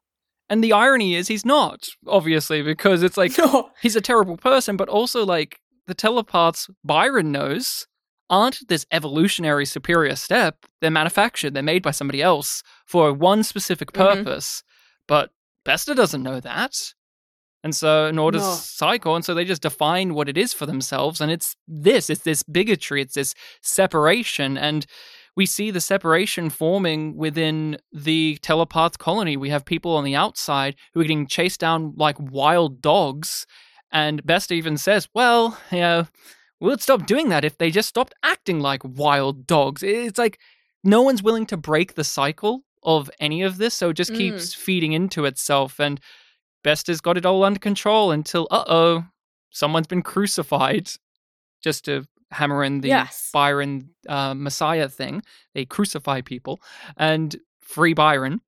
And the irony is he's not, obviously, because it's like, no. he's a terrible person, but also, like, the telepaths Byron knows aren't this evolutionary superior step. They're manufactured. They're made by somebody else for one specific purpose. Mm-hmm. But Besta doesn't know that. And so, nor does no. Psi Corps, and so they just define what it is for themselves, and it's this, it's this bigotry, it's this separation, and we see the separation forming within the telepath colony. We have people on the outside who are getting chased down like wild dogs, and Besta even says, well, you know, we'll stop doing that if they just stopped acting like wild dogs. It's like, no one's willing to break the cycle of any of this, so it just mm. keeps feeding into itself, and Besta's got it all under control until, uh-oh, someone's been crucified. Just to hammer in the yes. Byron uh, Messiah thing. They crucify people and free Byron.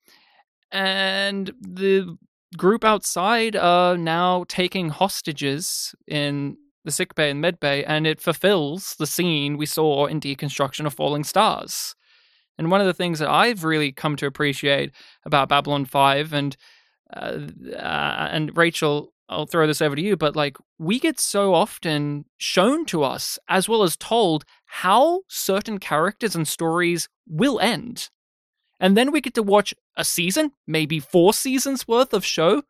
And the group outside are now taking hostages in the sickbay and medbay, and it fulfills the scene we saw in Deconstruction of Falling Stars. And one of the things that I've really come to appreciate about Babylon five and Uh, uh, and Rachel, I'll throw this over to you, but like, we get so often shown to us, as well as told, how certain characters and stories will end. And then we get to watch a season, maybe four seasons worth of show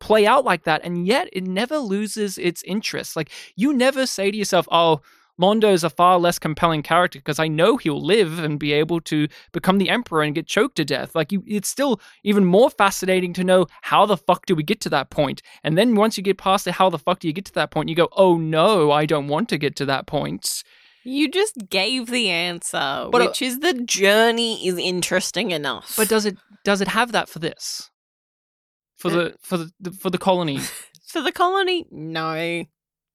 play out like that, and yet it never loses its interest. Like, you never say to yourself, oh, Mondo is a far less compelling character because I know he'll live and be able to become the emperor and get choked to death. Like, you, it's still even more fascinating to know how the fuck do we get to that point? And then once you get past the how the fuck do you get to that point, you go, oh no, I don't want to get to that point. You just gave the answer, but which uh, is the journey is interesting enough. But does it does it have that for this? For the for the for the colony? For the colony? No.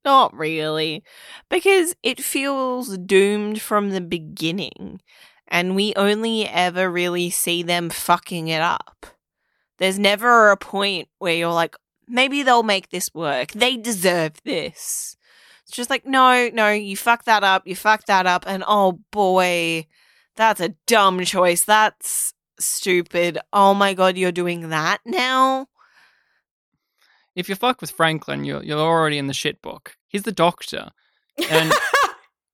Not really, because it feels doomed from the beginning, and we only ever really see them fucking it up. There's never a point where you're like, maybe they'll make this work. They deserve this. It's just like, no, no, you fuck that up, you fuck that up, and oh boy, that's a dumb choice. That's stupid. Oh my God, you're doing that now? If you fuck with Franklin, you're you're already in the shit book. He's the doctor, and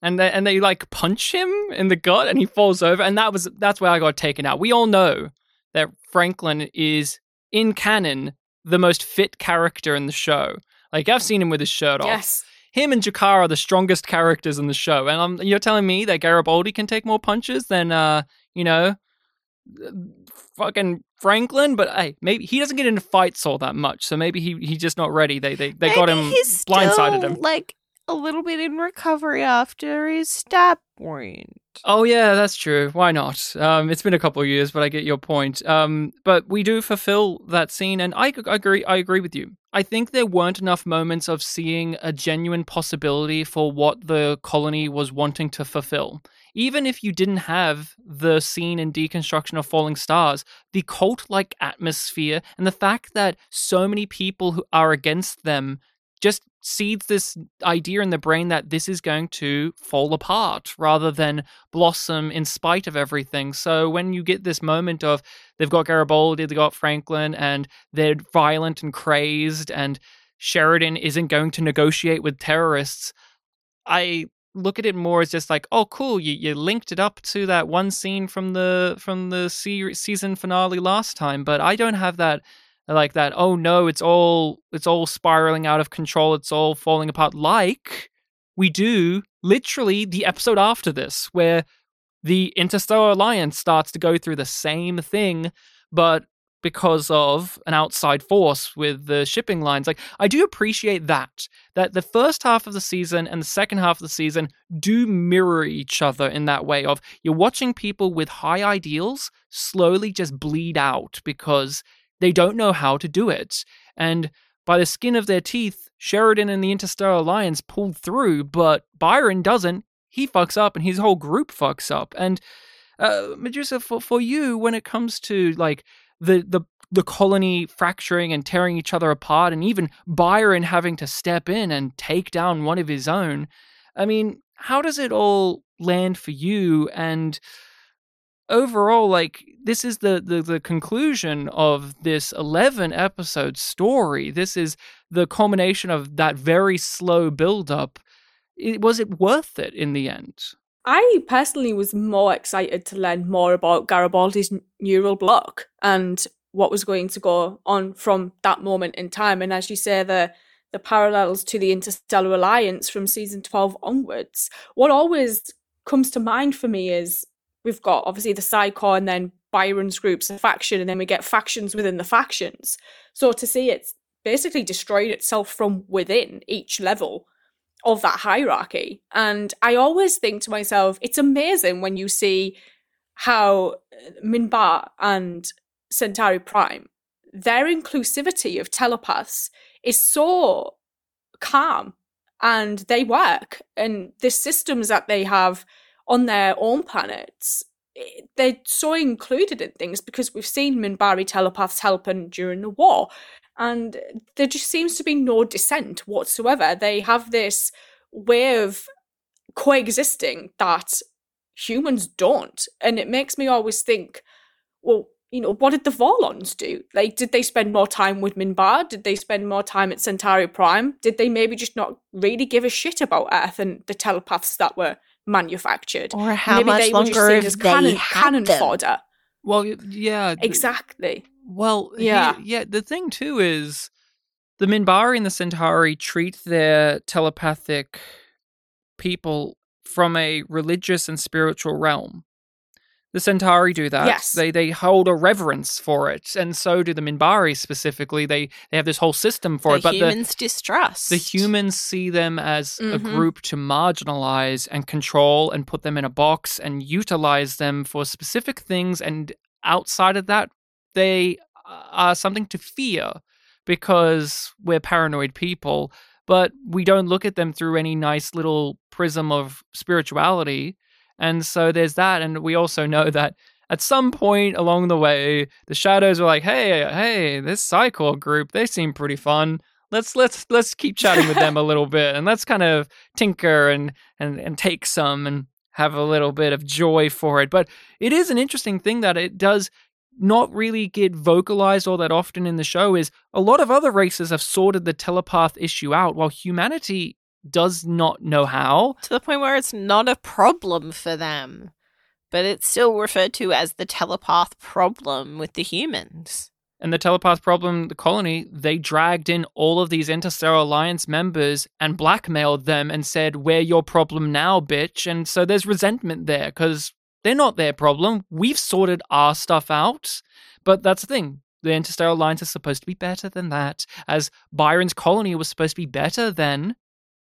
and they, and they like punch him in the gut, and he falls over, and that was that's where I got taken out. We all know that Franklin is in canon the most fit character in the show. Like, I've seen him with his shirt off. Yes. Him and Jakara are the strongest characters in the show, and I'm, you're telling me that Garibaldi can take more punches than uh you know. fucking Franklin, but hey, maybe he doesn't get into fights all that much, so maybe he he's just not ready. They they, they got him, blindsided him. Like a little bit in recovery after his stab wound. Oh yeah, that's true. Why not? Um, it's been a couple of years, but I get your point. Um, but we do fulfill that scene, and I, I agree. I agree with you. I think there weren't enough moments of seeing a genuine possibility for what the colony was wanting to fulfill. Even if you didn't have the scene in Deconstruction of Falling Stars, the cult-like atmosphere and the fact that so many people who are against them just seeds this idea in the brain that this is going to fall apart rather than blossom in spite of everything. So when you get this moment of they've got Garibaldi, they've got Franklin, and they're violent and crazed, and Sheridan isn't going to negotiate with terrorists, I look at it more as just like, oh, cool, you, you linked it up to that one scene from the from the se- season finale last time, but I don't have that, like that, oh no, it's all it's all spiraling out of control, it's all falling apart, like we do literally the episode after this, where the Interstellar Alliance starts to go through the same thing, but because of an outside force with the shipping lines. Like, I do appreciate that, that the first half of the season and the second half of the season do mirror each other in that way of you're watching people with high ideals slowly just bleed out because they don't know how to do it. And by the skin of their teeth, Sheridan and the Interstellar Alliance pulled through, but Byron doesn't. He fucks up and his whole group fucks up. And uh, Medusa, for, for you, when it comes to like, The, the the colony fracturing and tearing each other apart, and even Byron having to step in and take down one of his own. I mean, how does it all land for you? And overall, like, this is the, the, the conclusion of this eleven-episode story. This is the culmination of that very slow build-up. It, was it worth it in the end? I personally was more excited to learn more about Garibaldi's neural block and what was going to go on from that moment in time. And as you say, the the parallels to the Interstellar Alliance from season twelve onwards, what always comes to mind for me is we've got obviously the Psi Corps and then Byron's group's a faction, and then we get factions within the factions. So to see it's basically destroyed itself from within each level of that hierarchy. And I always think to myself, it's amazing when you see how Minbar and Centauri Prime, their inclusivity of telepaths is so calm, and they work, and the systems that they have on their own planets, they're so included in things, because we've seen Minbari telepaths helping during the war. And there just seems to be no dissent whatsoever. They have this way of coexisting that humans don't. And it makes me always think, well, you know, what did the Vorlons do? Like, did they spend more time with Minbar? Did they spend more time at Centauri Prime? Did they maybe just not really give a shit about Earth and the telepaths that were manufactured? Or how maybe much they longer were just seen as cannon, cannon fodder. Well, yeah. Exactly. Well, yeah. He, yeah. The thing too is the Minbari and the Centauri treat their telepathic people from a religious and spiritual realm. The Centauri do that. Yes. They they hold a reverence for it, and so do the Minbari specifically. They they have this whole system for the it. But humans the, distrust. The humans see them as mm-hmm. a group to marginalize and control and put them in a box and utilize them for specific things. And outside of that, they are something to fear because we're paranoid people. But we don't look at them through any nice little prism of spirituality. And so there's that, and we also know that at some point along the way, the shadows were like, "Hey, hey, this Psi Corps group, they seem pretty fun. Let's let's let's keep chatting with them a little bit, and let's kind of tinker and and and take some and have a little bit of joy for it." But it is an interesting thing that it does not really get vocalized all that often in the show. Is a lot of other races have sorted the telepath issue out, while humanity does not know how. To the point where it's not a problem for them, but it's still referred to as the telepath problem with the humans. And the telepath problem, the colony, they dragged in all of these Interstellar Alliance members and blackmailed them and said, "We're your problem now, bitch." And so there's resentment there because they're not their problem. We've sorted our stuff out. But that's the thing. The Interstellar Alliance is supposed to be better than that, as Byron's colony was supposed to be better than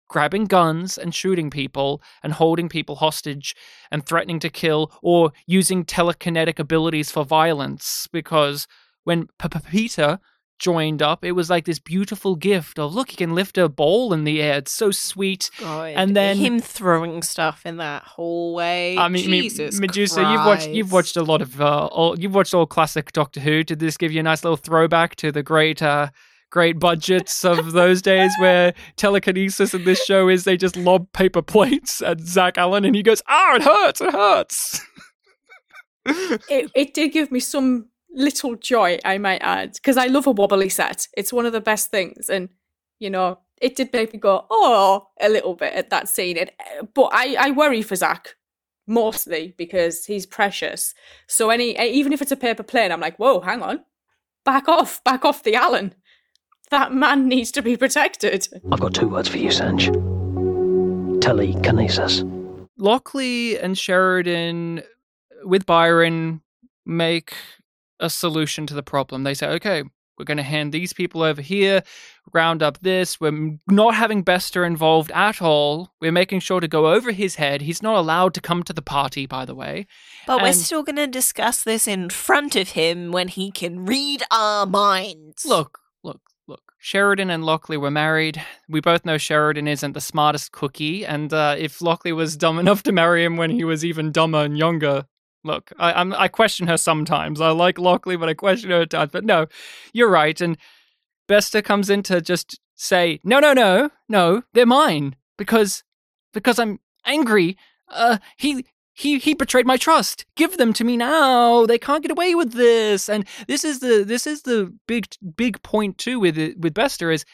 grabbing guns and shooting people and holding people hostage and threatening to kill or using telekinetic abilities for violence. Because when Pepita joined up, it was like this beautiful gift of, look, he can lift a bowl in the air. It's so sweet. God, and then him throwing stuff in that hallway. I mean, Jesus Medusa, Christ. you've watched you've watched a lot of uh, all, you've watched all classic Doctor Who. Did this give you a nice little throwback to the great? Uh, Great budgets of those days where telekinesis in this show is they just lob paper plates at Zach Allen and he goes, ah, it hurts, it hurts. It, it did give me some little joy, I might add, because I love a wobbly set. It's one of the best things. And, you know, it did make me go, oh, a little bit at that scene. It, but I, I worry for Zach, mostly because he's precious. So any even if it's a paper plane, I'm like, whoa, hang on. Back off, back off the Allen. That man needs to be protected. I've got two words for you, Sanj. Telekinesis. Lockley and Sheridan, with Byron, make a solution to the problem. They say, okay, we're going to hand these people over here, round up this. We're not having Bester involved at all. We're making sure to go over his head. He's not allowed to come to the party, by the way. But and we're still going to discuss this in front of him when he can read our minds. Look. Sheridan and Lockley were married. We both know Sheridan isn't the smartest cookie, and uh, if Lockley was dumb enough to marry him when he was even dumber and younger, look, I I'm, I question her sometimes. I like Lockley, but I question her at times. But no, you're right. And Bester comes in to just say, no, no, no, no, they're mine because because I'm angry. Uh, he. He he betrayed my trust. Give them to me now. They can't get away with this. And this is the this is the big big point too with with Bester is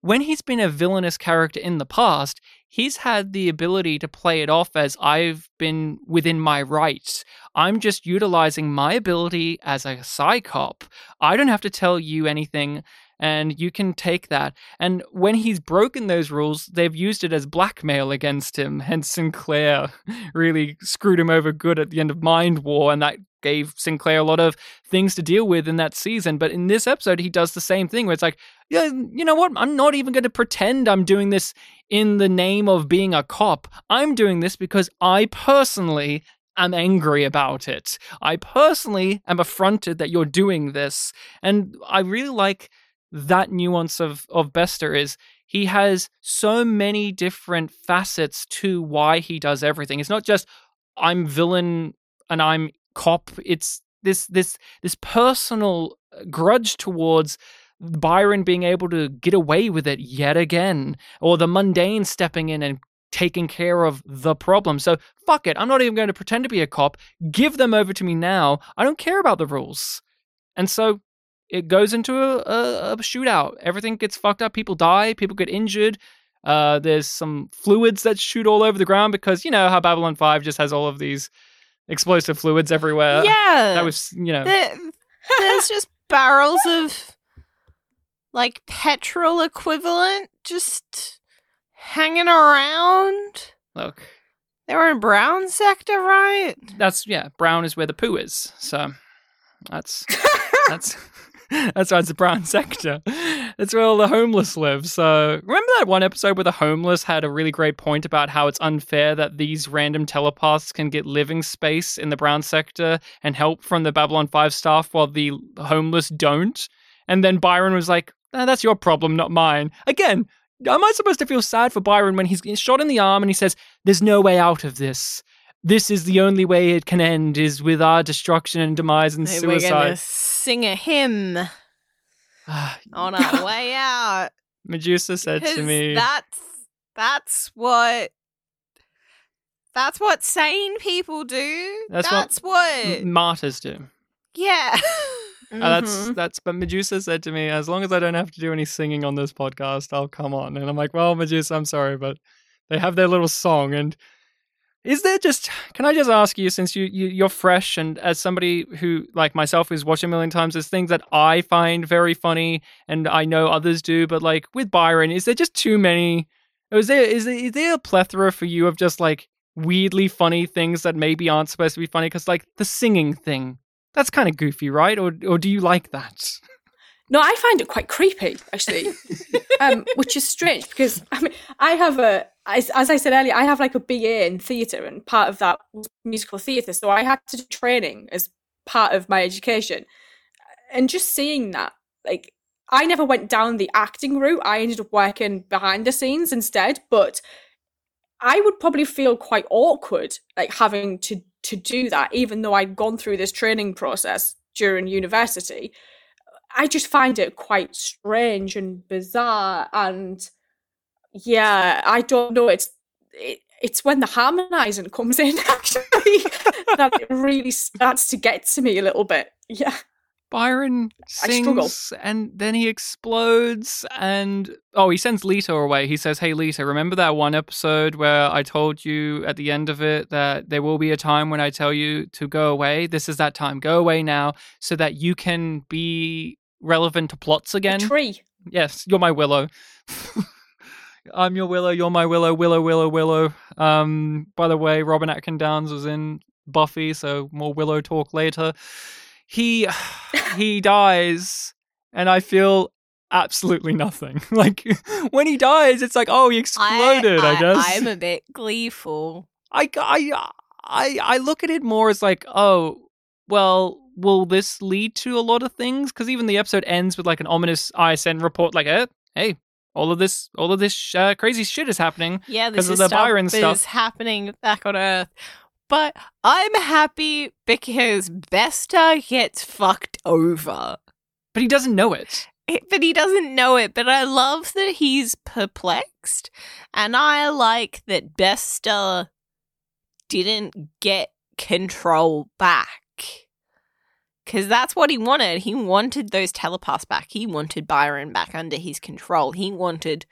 when he's been a villainous character in the past, he's had the ability to play it off as I've been within my rights. I'm just utilizing my ability as a Psi Cop. I don't have to tell you anything, and you can take that. And when he's broken those rules, they've used it as blackmail against him. Hence, Sinclair really screwed him over good at the end of Mind War, and that gave Sinclair a lot of things to deal with in that season. But in this episode, he does the same thing where it's like, yeah, you know what? I'm not even going to pretend I'm doing this in the name of being a cop. I'm doing this because I personally am angry about it. I personally am affronted that you're doing this. And I really like that nuance of, of Bester is he has so many different facets to why he does everything. It's not just I'm villain and I'm cop. It's this this this personal grudge towards Byron being able to get away with it yet again, or the mundane stepping in and taking care of the problem. So fuck it. I'm not even going to pretend to be a cop. Give them over to me now. I don't care about the rules. And so it goes into a, a, a shootout. Everything gets fucked up. People die. People get injured. Uh, there's some fluids that shoot all over the ground because you know how Babylon five just has all of these explosive fluids everywhere. Yeah. That was, you know. There, there's just barrels of like petrol equivalent just hanging around. Look. They were in Brown sector, right? That's, yeah, Brown is where the poo is. So that's, that's, that's why it's the Brown sector. That's where all the homeless live. So remember that one episode where the homeless had a really great point about how it's unfair that these random telepaths can get living space in the Brown sector and help from the Babylon five staff while the homeless don't? And then Byron was like, eh, that's your problem, not mine. Again, am I supposed to feel sad for Byron when he's shot in the arm and he says, there's no way out of this? This is the only way it can end, is with our destruction and demise and hey, suicide. We're going to sing a hymn. On our way out. Medusa said to me, that's that's what that's what sane people do. That's, that's what, what martyrs do. Yeah. Mm-hmm. uh, that's that's but Medusa said to me, as long as I don't have to do any singing on this podcast, I'll come on. And I'm like, well, Medusa, I'm sorry, but they have their little song. And is there just, can I just ask you, since you, you, you're fresh and as somebody who, like myself, who's watched a million times, there's things that I find very funny and I know others do, but like with Byron, is there just too many, or is there, is there, is there a plethora for you of just like weirdly funny things that maybe aren't supposed to be funny? Because like the singing thing, that's kind of goofy, right? Or or do you like that? No, I find it quite creepy, actually, um, which is strange because I mean, I have a, as, as I said earlier, I have like a B A in theatre, and part of that was musical theatre. So I had to do training as part of my education. And just seeing that, like, I never went down the acting route. I ended up working behind the scenes instead. But I would probably feel quite awkward, like having to, to do that, even though I'd gone through this training process during university. I just find it quite strange and bizarre, and yeah, I don't know. It's it, it's when the harmonising comes in actually that it really starts to get to me a little bit. Yeah, Byron sings and then he explodes, and oh, he sends Lita away. He says, "Hey, Lita, remember that one episode where I told you at the end of it that there will be a time when I tell you to go away? This is that time. Go away now, so that you can be." Relevant to plots again. A tree. Yes, you're my willow. I'm your willow, you're my willow, willow, willow, willow. Um, by the way, Robin Atkin Downes was in Buffy, so more willow talk later. He he dies, and I feel absolutely nothing. Like, when he dies, it's like, oh, he exploded, I, I, I guess. I'm a bit gleeful. I, I, I, I look at it more as like, oh, well, will this lead to a lot of things? Because even the episode ends with like an ominous I S N report, like, eh, hey, all of this, all of this uh, crazy shit is happening. Yeah, this is the Byron stuff is happening back on Earth. But I'm happy because Bester gets fucked over, but he doesn't know it. it. But he doesn't know it. But I love that he's perplexed, and I like that Bester didn't get control back. Because that's what he wanted. He wanted those telepaths back. He wanted Byron back under his control. He wanted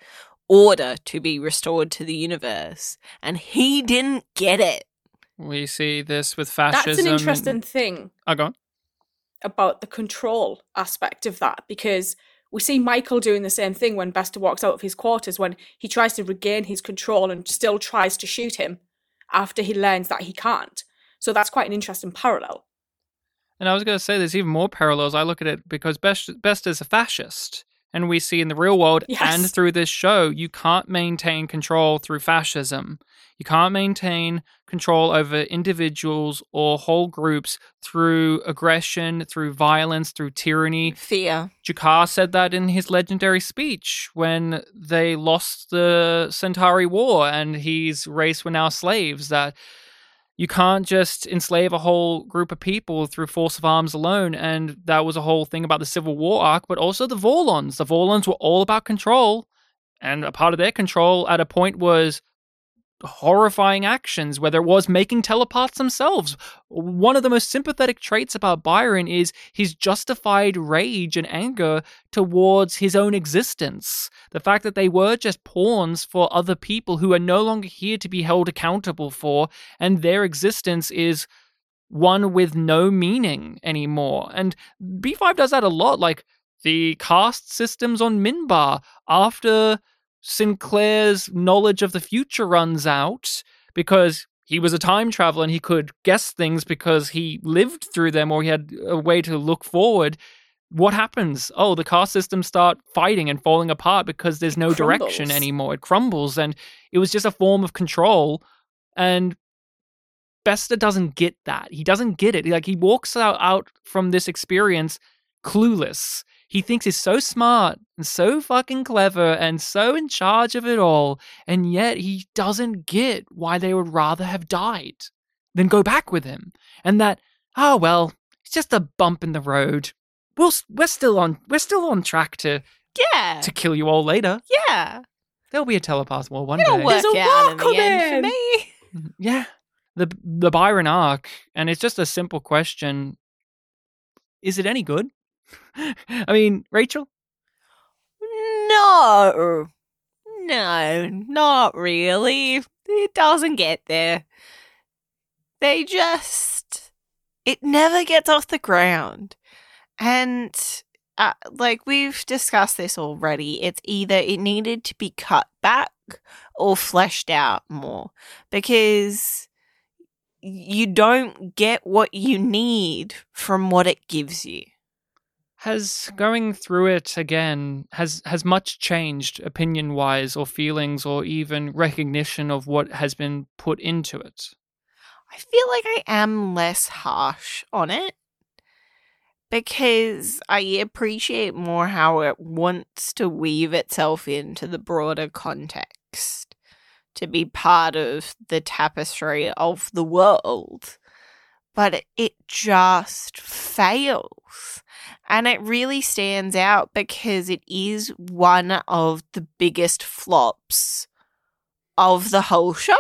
order to be restored to the universe. And he didn't get it. We see this with fascism. That's an interesting and... thing oh, go on. About the control aspect of that. Because we see Michael doing the same thing when Bester walks out of his quarters, when he tries to regain his control and still tries to shoot him after he learns that he can't. So that's quite an interesting parallel. And I was going to say there's even more parallels. I look at it because Best is a fascist. And we see in the real world yes. and through this show, you can't maintain control through fascism. You can't maintain control over individuals or whole groups through aggression, through violence, through tyranny. Fear. Jakar said that in his legendary speech when they lost the Centauri War and his race were now slaves, that... You can't just enslave a whole group of people through force of arms alone, and that was a whole thing about the Civil War arc, but also the Vorlons. The Vorlons were all about control, and a part of their control at a point was horrifying actions, whether it was making telepaths themselves. One of the most sympathetic traits about Byron is his justified rage and anger towards his own existence. The fact that they were just pawns for other people who are no longer here to be held accountable for, and their existence is one with no meaning anymore. And B five does that a lot, like the caste systems on Minbar after... Sinclair's knowledge of the future runs out. because he was a time traveler and he could guess things because he lived through them, or he had a way to look forward. What happens? Oh, the caste systems start fighting and falling apart because there's no direction anymore. It crumbles. And it was just a form of control. And Bester doesn't get that. He doesn't get it. Like, he walks out, out from this experience clueless. He thinks he's so smart and so fucking clever and so in charge of it all, and yet he doesn't get why they would rather have died than go back with him. And that, oh well, it's just a bump in the road. We'll, we're still on we're still on track to yeah to kill you all later. Yeah, there'll be a telepath war one It'll day. Work There's a out in the end for me. Yeah, the the Byron arc, and it's just a simple question: is it any good? I mean, Rachel? No. No, not really. It doesn't get there. They just... It never gets off the ground. And, uh, like, we've discussed this already. It's either it needed to be cut back or fleshed out more. Because you don't get what you need from what it gives you. Has going through it again, has, has much changed opinion-wise or feelings or even recognition of what has been put into it? I feel like I am less harsh on it because I appreciate more how it wants to weave itself into the broader context to be part of the tapestry of the world. But it just fails. And it really stands out because it is one of the biggest flops of the whole show.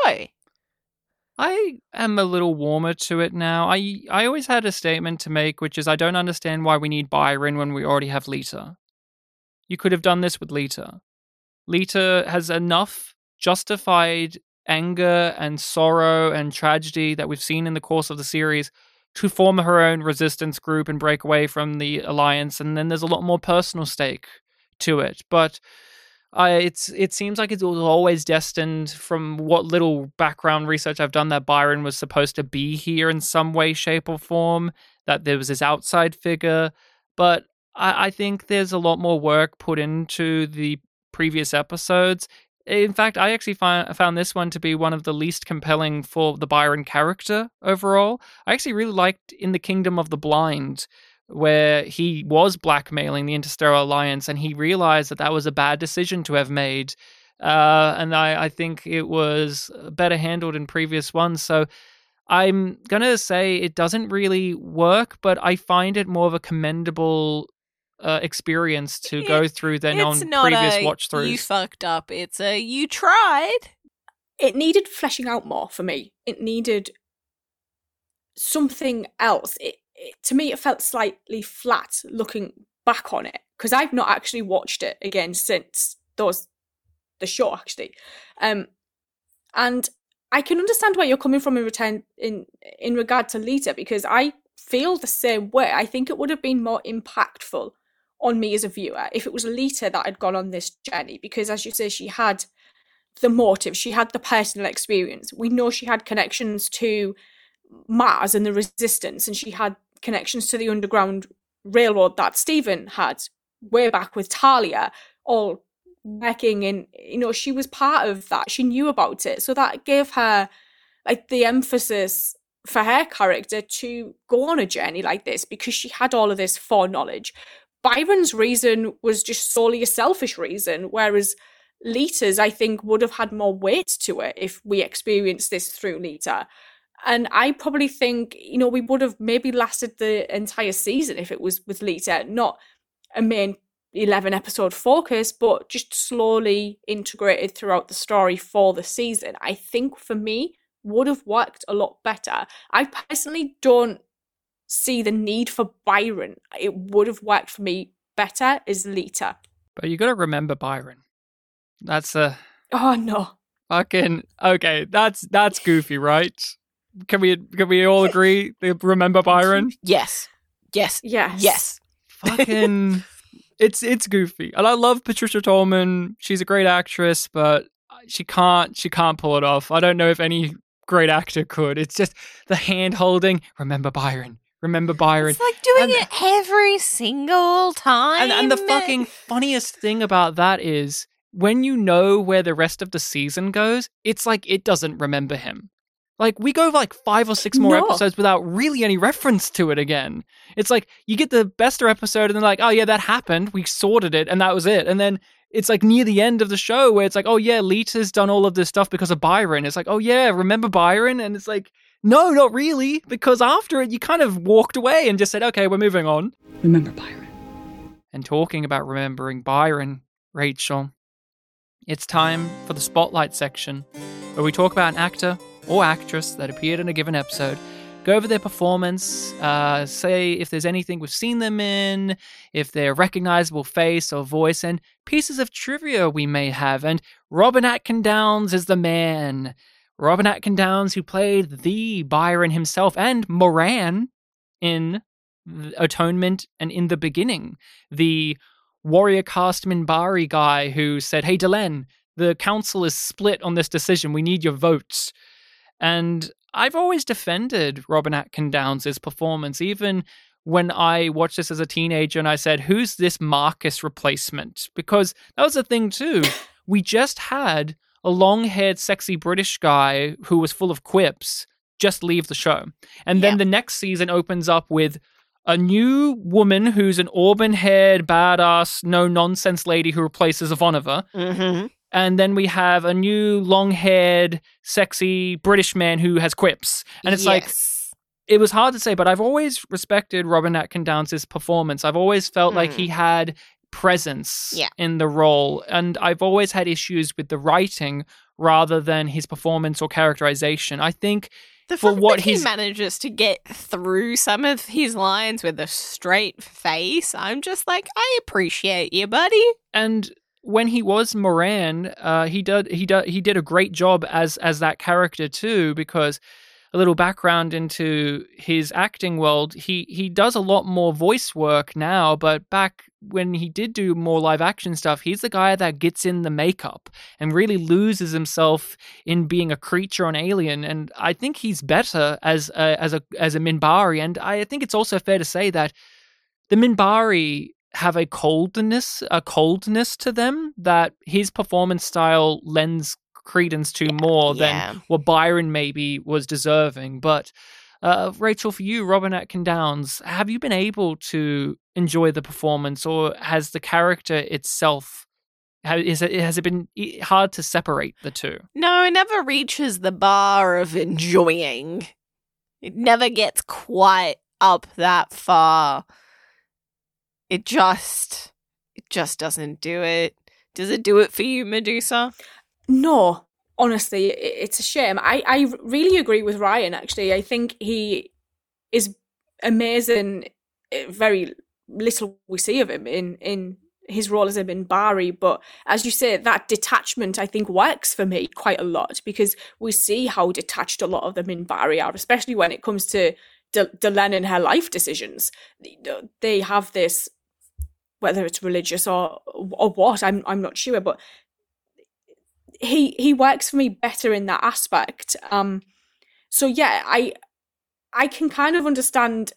I am a little warmer to it now. I I always had a statement to make, which is I don't understand why we need Byron when we already have Lita. You could have done this with Lita. Lita has enough justified anger and sorrow and tragedy that we've seen in the course of the series to form her own resistance group and break away from the Alliance. And then there's a lot more personal stake to it. But uh, it's it seems like it was always destined, from what little background research I've done, that Byron was supposed to be here in some way, shape or form, that there was this outside figure. But I, I think there's a lot more work put into the previous episodes. In fact, I actually find, found this one to be one of the least compelling for the Byron character overall. I actually really liked In the Kingdom of the Blind, where he was blackmailing the Interstellar Alliance and he realized that that was a bad decision to have made. Uh, and I, I think it was better handled in previous ones. So I'm going to say it doesn't really work, but I find it more of a commendable Uh, experience to it, go through than on previous watch-throughs. You fucked up. It's a you tried. It needed fleshing out more for me. It needed something else. It, it to me, it felt slightly flat looking back on it because I've not actually watched it again since those the show actually, um, and I can understand where you're coming from in return in in regard to Lita because I feel the same way. I think it would have been more impactful on me as a viewer if it was Lita that had gone on this journey, because as you say, she had the motive, she had the personal experience. We know she had connections to Mars and the Resistance, and she had connections to the Underground Railroad that Stephen had way back with Talia, all working in, you know, she was part of that. She knew about it. So that gave her like the emphasis for her character to go on a journey like this because she had all of this foreknowledge. Byron's reason was just solely a selfish reason, whereas Lita's, I think, would have had more weight to it if we experienced this through Lita. And I probably think, you know, we would have maybe lasted the entire season if it was with Lita, not a main eleven episode focus, but just slowly integrated throughout the story for the season. I think for me, would have worked a lot better. I personally don't see the need for Byron. It would have worked for me better as Lita. But you got to remember Byron. That's a... Oh, no. Fucking... Okay, that's that's goofy, right? Can we can we all agree? Remember Byron? Yes. Yes. Yes. Yes. Fucking... it's, it's goofy. And I love Patricia Tolman. She's a great actress, but... She can't. She can't pull it off. I don't know if any great actor could. It's just the hand holding. Remember Byron. Remember Byron. It's like doing and, it every single time. And, and the fucking funniest thing about that is when you know where the rest of the season goes, it's like it doesn't remember him. Like, we go like five or six more no. episodes without really any reference to it again. It's like you get the Bester episode and then like, oh yeah, that happened. We sorted it and that was it. And then it's like near the end of the show where it's like, oh yeah, Lita's done all of this stuff because of Byron. It's like, oh yeah, remember Byron? And it's like, no, not really. Because after it, you kind of walked away and just said, okay, we're moving on. Remember Byron. And talking about remembering Byron, Rachel, it's time for the Spotlight section where we talk about an actor or actress that appeared in a given episode, go over their performance, uh, say if there's anything we've seen them in, if they're a recognizable face or voice, and pieces of trivia we may have. And Robin Atkin Downes is the man. Robin Atkin Downes, who played the Byron himself and Moran in Atonement and In the Beginning. The warrior caste Minbari guy who said, hey, Delenn, the council is split on this decision. We need your votes. And I've always defended Robin Atkin Downes' performance, even when I watched this as a teenager and I said, who's this Marcus replacement? Because that was the thing too. We just had a long-haired, sexy British guy who was full of quips just leave the show. And then yeah. the next season opens up with a new woman who's an auburn-haired, badass, no-nonsense lady who replaces Ivonova. Mm-hmm. And then we have a new long-haired, sexy British man who has quips. And it's yes. like, it was hard to say, but I've always respected Robin Atkin Downes' performance. I've always felt mm. like he had presence yeah. in the role. And I've always had issues with the writing rather than his performance or characterization. I think the for fact what that he manages to get through some of his lines with a straight face, I'm just like, I appreciate you, buddy. And when he was Moran, uh, he did he did he did a great job as as that character too. Because a little background into his acting world, he he does a lot more voice work now. But back when he did do more live action stuff, he's the guy that gets in the makeup and really loses himself in being a creature on Alien. And I think he's better as a, as a as a Minbari. And I think it's also fair to say that the Minbari have a coldness, a coldness to them that his performance style lends credence to yeah, more than yeah. what Byron maybe was deserving. But uh, Rachel, for you, Robin Atkin Downes, have you been able to enjoy the performance, or has the character itself, has it, has it been hard to separate the two? No, it never reaches the bar of enjoying. It never gets quite up that far. It just, it just doesn't do it. Does it do it for you, Medusa? No, honestly, it's a shame. I, I really agree with Ryan, actually. I think he is amazing. Very little we see of him in, in his role as a Minbari. But as you say, that detachment, I think, works for me quite a lot because we see how detached a lot of the Minbari are, especially when it comes to De- Delenn and her life decisions. They have this, whether it's religious or or what, I'm I'm not sure, but he he works for me better in that aspect. Um, so yeah, I I can kind of understand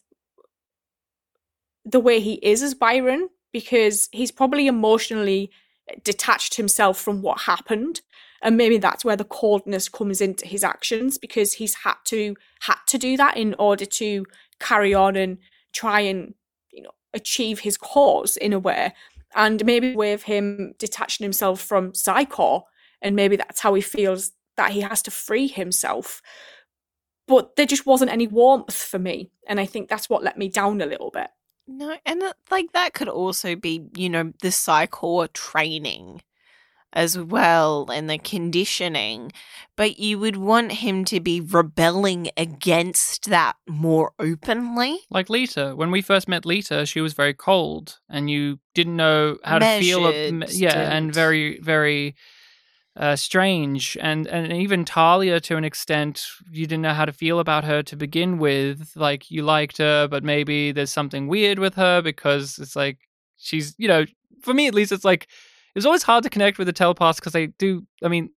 the way he is as Byron because he's probably emotionally detached himself from what happened, and maybe that's where the coldness comes into his actions because he's had to had to do that in order to carry on and try and, you know, achieve his cause in a way. And maybe with him detaching himself from Psi Corps, and maybe that's how he feels that he has to free himself. But there just wasn't any warmth for me, and I think that's what let me down a little bit. No, and like that could also be, you know, the Psi Corps training as well and the conditioning, but you would want him to be rebelling against that more openly. Like Lita, when we first met Lita, she was very cold and you didn't know how Measured, to feel. A, yeah, didn't. And very, very uh, strange. And, and even Talia, to an extent, you didn't know how to feel about her to begin with. Like you liked her, but maybe there's something weird with her because it's like she's, you know, for me at least, it's like, it was always hard to connect with the telepaths because they do, I mean,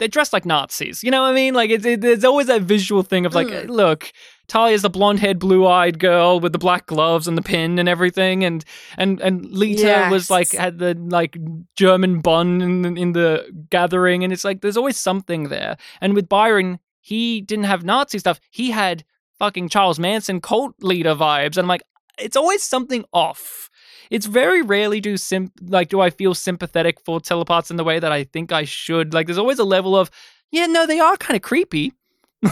they're dressed like Nazis. You know what I mean? Like, it's, it, there's always that visual thing of like, mm. look, Talia's the blonde-haired, blue-eyed girl with the black gloves and the pin and everything, and and and Lita yes. was like had the like German bun in the, in the Gathering, and it's like there's always something there. And with Byron, he didn't have Nazi stuff; he had fucking Charles Manson cult leader vibes, and I'm like, it's always something off. It's very rarely do sim like do I feel sympathetic for telepaths in the way that I think I should. Like, there's always a level of, yeah, no, they are kind of creepy.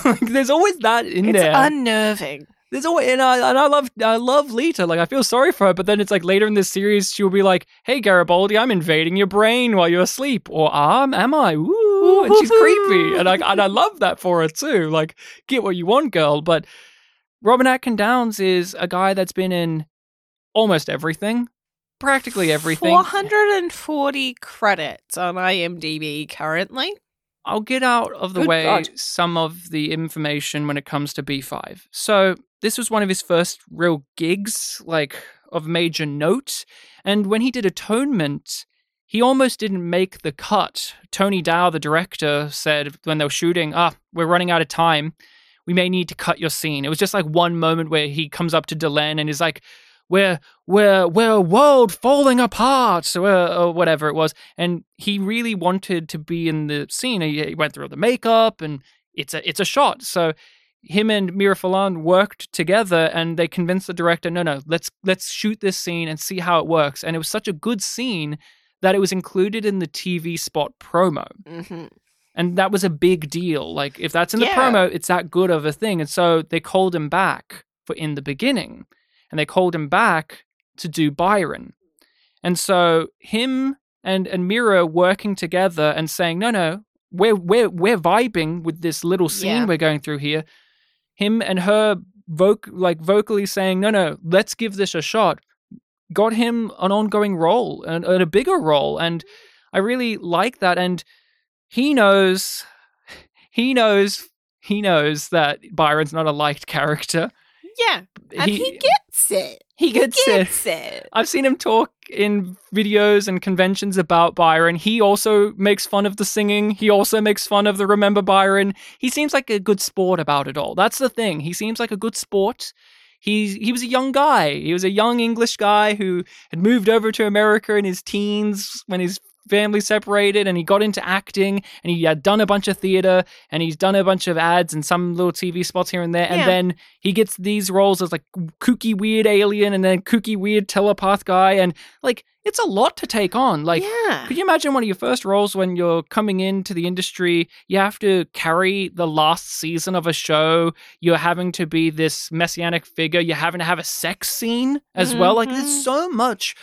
Like, there's always that in it's there. It's unnerving. There's always, and I and I love I love Lita. Like, I feel sorry for her, but then it's like later in this series she'll be like, "Hey Garibaldi, I'm invading your brain while you're asleep," or "Um, am I?" Ooh, and she's creepy, and I and I love that for her too. Like, get what you want, girl. But Robin Atkin Downes is a guy that's been in almost everything, practically everything. four hundred forty credits on I M D B currently. I'll get out of the Good way God. some of the information when it comes to B five. So this was one of his first real gigs, like, of major note. And when he did Atonement, he almost didn't make the cut. Tony Dow, the director, said when they were shooting, ah, we're running out of time. We may need to cut your scene. It was just like one moment where he comes up to Delenn and is like, We're, we're, we're a world falling apart, or, or whatever it was. And he really wanted to be in the scene. He went through all the makeup, and it's a it's a shot. So him and Mira Falan worked together, and they convinced the director, no, no, let's let's shoot this scene and see how it works. And it was such a good scene that it was included in the T V spot promo. Mm-hmm. And that was a big deal. Like, if that's in the yeah. promo, it's that good of a thing. And so they called him back for In the Beginning. And they called him back to do Byron. And so him and, and Mira working together and saying, no, no, we're, we're, we're vibing with this little scene yeah. we're going through here. Him and her voc- like vocally saying, no, no, let's give this a shot. Got him an ongoing role and, and a bigger role. And I really like that. And he knows, he knows, he knows that Byron's not a liked character. Yeah, and he, he gets it. He gets, he gets it. it. I've seen him talk in videos and conventions about Byron. He also makes fun of the singing. He also makes fun of the Remember Byron. He seems like a good sport about it all. That's the thing. He seems like a good sport. He, he was a young guy. He was a young English guy who had moved over to America in his teens when his family separated, and he got into acting, and he had done a bunch of theater, and he's done a bunch of ads and some little T V spots here and there, and yeah. then he gets these roles as like kooky weird alien and then kooky weird telepath guy, and like it's a lot to take on. Like, yeah. could you imagine one of your first roles when you're coming into the industry? You have to carry the last season of a show. You're having to be this messianic figure. You're having to have a sex scene as mm-hmm. well. Like, there's so much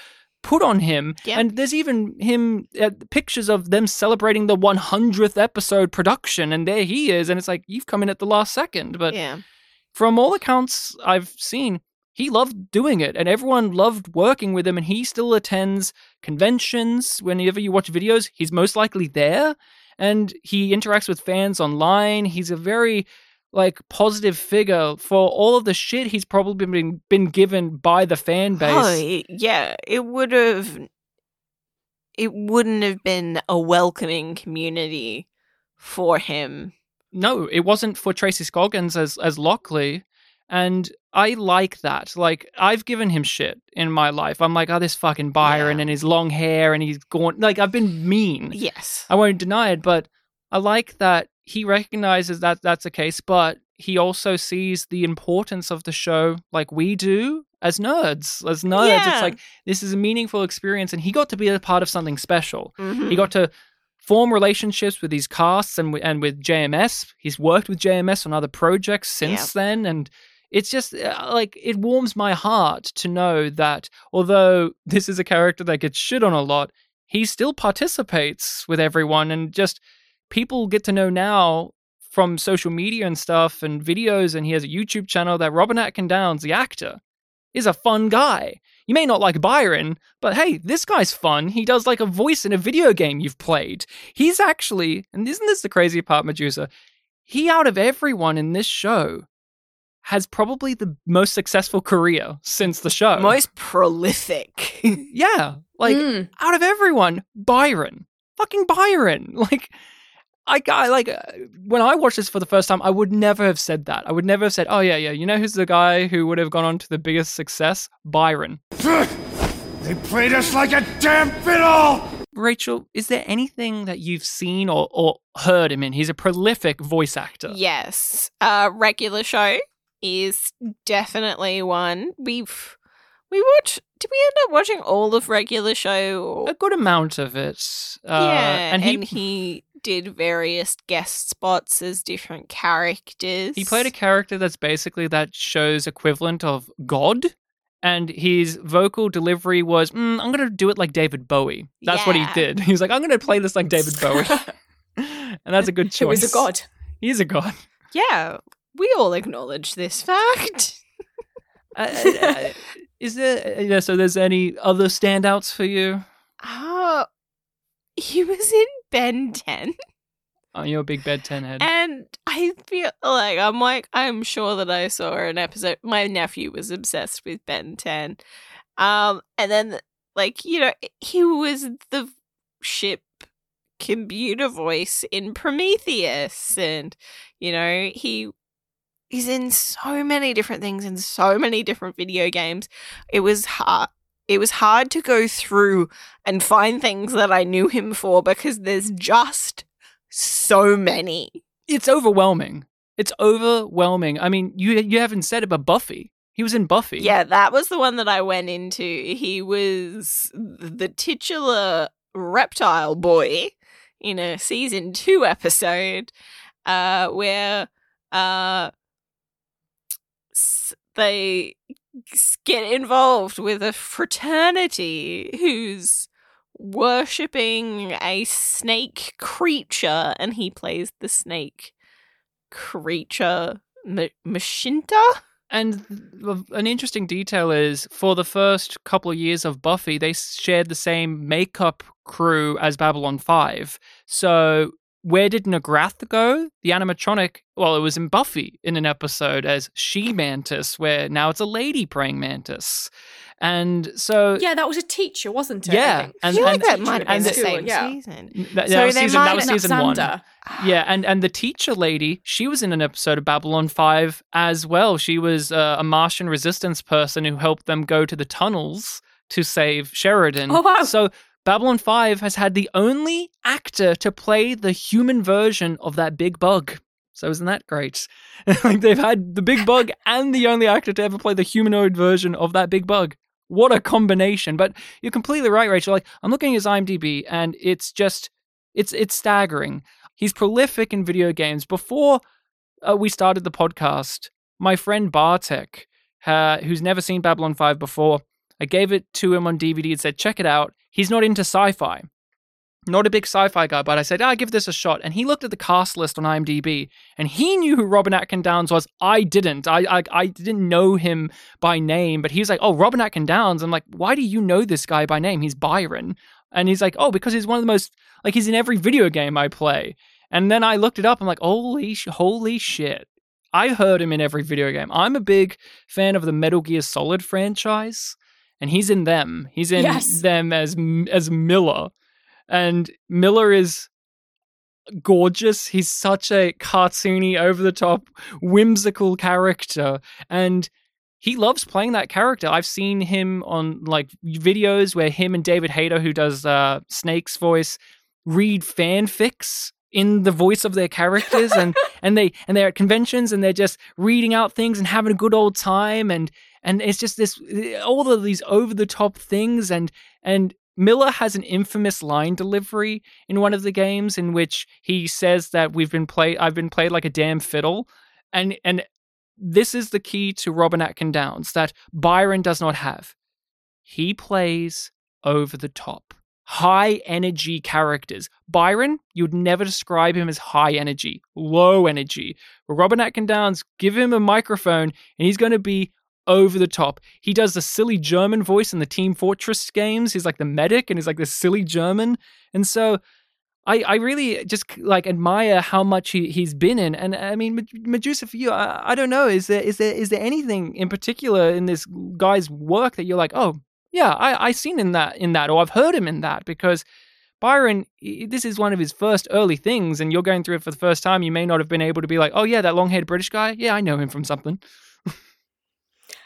put on him, yep. and there's even him uh, pictures of them celebrating the one hundredth episode production, and there he is, and it's like, you've come in at the last second. But yeah. from all accounts I've seen, he loved doing it, and everyone loved working with him, and he still attends conventions. Whenever you watch videos, he's most likely there, and he interacts with fans online. He's a very like positive figure for all of the shit he's probably been been given by the fan base. Oh, yeah, it would have, it wouldn't have been a welcoming community for him. No, it wasn't for Tracy Scoggins as as Lockley, and I like that. Like, I've given him shit in my life. I'm like, oh, this fucking Byron yeah. and his long hair and he's gaunt. Like, I've been mean. Yes, I won't deny it, but I like that. He recognizes that that's the case, but he also sees the importance of the show like we do as nerds. As nerds, yeah. it's like, this is a meaningful experience, and he got to be a part of something special. Mm-hmm. He got to form relationships with these casts and, and with J M S. He's worked with J M S on other projects since yeah. then, and it's just, like, it warms my heart to know that although this is a character that gets shit on a lot, he still participates with everyone, and just... people get to know now from social media and stuff and videos, and he has a YouTube channel, that Robin Atkin Downes, the actor, is a fun guy. You may not like Byron, but hey, this guy's fun. He does like a voice in a video game you've played. He's actually, and isn't this the crazy part, Medusa? He, out of everyone in this show, has probably the most successful career since the show. Most prolific. yeah. Like, mm. out of everyone, Byron. Fucking Byron. Like... I, I like when I watched this for the first time, I would never have said that. I would never have said, oh yeah, yeah, you know who's the guy who would have gone on to the biggest success? Byron. They played us like a damn fiddle! Rachel, is there anything that you've seen or, or heard him in? He's a prolific voice actor. Yes. Uh, Regular Show is definitely one. We've, we watch, did we end up watching all of Regular Show? A good amount of it. Uh, yeah, and he... And he did various guest spots as different characters. He played a character that's basically that show's equivalent of God, and his vocal delivery was, mm, I'm going to do it like David Bowie. That's yeah. what he did. He was like, I'm going to play this like David Bowie. And that's a good choice. He's a god. He's a god. Yeah, we all acknowledge this fact. uh, uh, is there, yeah, so there's any other standouts for you? Uh, he was in Ben ten. Oh, you're a big Ben ten head. And I feel like, I'm like, I'm sure that I saw an episode. My nephew was obsessed with Ben ten. Um, and then, like, you know, he was the ship computer voice in Prometheus. And, you know, he is in so many different things in so many different video games. It was hard. It was hard to go through and find things that I knew him for because there's just so many. It's overwhelming. It's overwhelming. I mean, you you haven't said it, but Buffy. He was in Buffy. Yeah, that was the one that I went into. He was the titular reptile boy in a season two episode uh, where uh, they... get involved with a fraternity who's worshipping a snake creature, and he plays the snake creature M- Machinta. And an interesting detail is, for the first couple of years of Buffy, they shared the same makeup crew as Babylon five. So where did Nagrath go? The animatronic, well, it was in Buffy in an episode as She-Mantis, where now it's a lady praying mantis. And so... Yeah, that was a teacher, wasn't it? Yeah. I, and, I feel and, like that might have been the same yeah. season. That, that so was season, that was season one. Yeah, and, and the teacher lady, she was in an episode of Babylon five as well. She was uh, a Martian resistance person who helped them go to the tunnels to save Sheridan. Oh, wow. So... Babylon five has had the only actor to play the human version of that big bug. So isn't that great? Like they've had the big bug and the only actor to ever play the humanoid version of that big bug. What a combination. But you're completely right, Rachel. Like I'm looking at his IMDb and it's just, it's it's staggering. He's prolific in video games. Before uh, we started the podcast, my friend Bartek, uh, who's never seen Babylon five before, I gave it to him on D V D and said, check it out. He's not into sci-fi. Not a big sci-fi guy, but I said, I'll give this a shot. And he looked at the cast list on IMDb and he knew who Robin Atkin Downes was. I didn't. I, I I didn't know him by name, but he was like, oh, Robin Atkin Downes. I'm like, why do you know this guy by name? He's Byron. And he's like, oh, because he's one of the most, like he's in every video game I play. And then I looked it up. I'm like, holy, holy shit. I heard him in every video game. I'm a big fan of the Metal Gear Solid franchise. And he's in them. He's in yes. them as as Miller. And Miller is gorgeous. He's such a cartoony, over-the-top, whimsical character. And he loves playing that character. I've seen him on like videos where him and David Hayter, who does uh, Snake's voice, read fanfics in the voice of their characters. and, and, they, and they're at conventions and they're just reading out things and having a good old time. And And it's just this, all of these over-the-top things. And and Miller has an infamous line delivery in one of the games in which he says that we've been play, I've been played like a damn fiddle. And and this is the key to Robin Atkin Downes that Byron does not have. He plays over-the-top, high-energy characters. Byron, you'd never describe him as high-energy, low-energy. But Robin Atkin Downes, give him a microphone, and he's going to be over the top. He does the silly German voice in the Team Fortress games. He's like the medic and he's like this silly German. And so I, I really just like admire how much he, he's been in. And I mean, Medusa, for you, I, I don't know, is there is there is there anything in particular in this guy's work that you're like, oh yeah, I I seen in that in that, or I've heard him in that? Because Byron, this is one of his first early things, and you're going through it for the first time. You may not have been able to be like, oh yeah, that long-haired British guy. Yeah, I know him from something.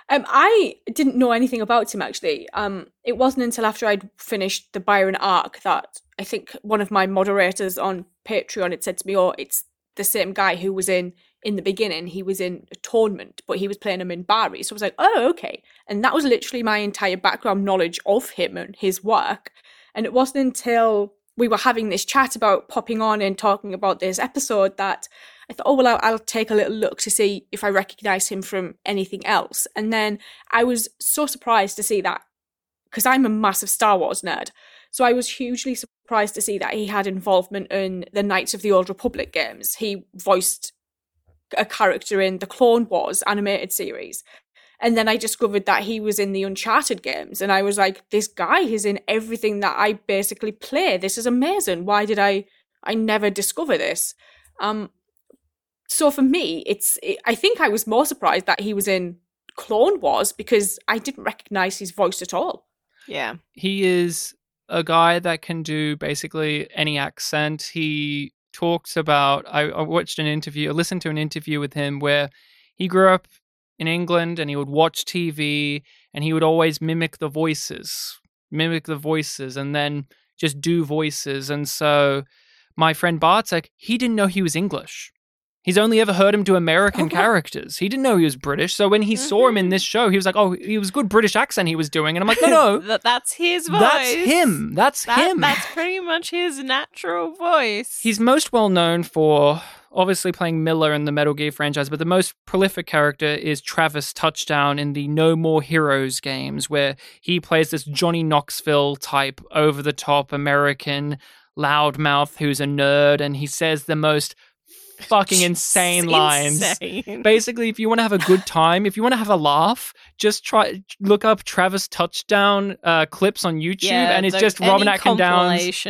um, I didn't know anything about him, actually. Um, it wasn't until after I'd finished the Byron arc that I think one of my moderators on Patreon had said to me, oh, it's the same guy who was in In the Beginning. He was in Atonement, but he was playing him in Minbar. So I was like, oh, okay. And that was literally my entire background knowledge of him and his work. And it wasn't until we were having this chat about popping on and talking about this episode that I thought, oh, well, I'll, I'll take a little look to see if I recognize him from anything else. And then I was so surprised to see that, because I'm a massive Star Wars nerd. So I was hugely surprised to see that he had involvement in the Knights of the Old Republic games. He voiced a character in the Clone Wars animated series. And then I discovered that he was in the Uncharted games. And I was like, this guy is in everything that I basically play. This is amazing. Why did I, I never discover this? Um, so for me, it's, it, I think I was more surprised that he was in Clone Wars, because I didn't recognize his voice at all. Yeah. He is a guy that can do basically any accent. He talks about, I, I watched an interview, I listened to an interview with him where he grew up in England, and he would watch T V, and he would always mimic the voices, mimic the voices, and then just do voices. And so my friend Bart's like, he didn't know he was English. He's only ever heard him do American okay. characters. He didn't know he was British. So when he mm-hmm. saw him in this show, he was like, oh, he was good British accent he was doing. And I'm like, no, no. That's his voice. That's him. That's that, him. That's pretty much his natural voice. He's most well known for obviously playing Miller in the Metal Gear franchise, but the most prolific character is Travis Touchdown in the No More Heroes games, where he plays this Johnny Knoxville type over-the-top American loudmouth who's a nerd, and he says the most fucking insane lines. Insane. Basically, if you want to have a good time, if you want to have a laugh, just try look up Travis Touchdown uh, clips on YouTube, yeah, and it's the, just Robin Atkin Downes.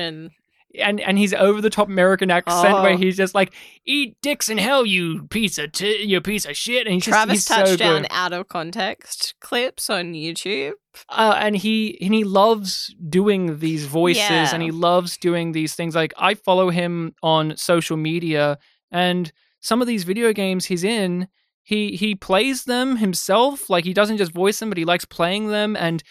And and his over the top American accent oh. where he's just like, "Eat dicks in hell, you piece of t- you piece of shit." And he's Travis just, he's Touchdown so out of context clips on YouTube. Uh, and he and he loves doing these voices, yeah. and he loves doing these things. Like, I follow him on social media. And some of these video games he's in, he he plays them himself. Like, he doesn't just voice them, but he likes playing them. And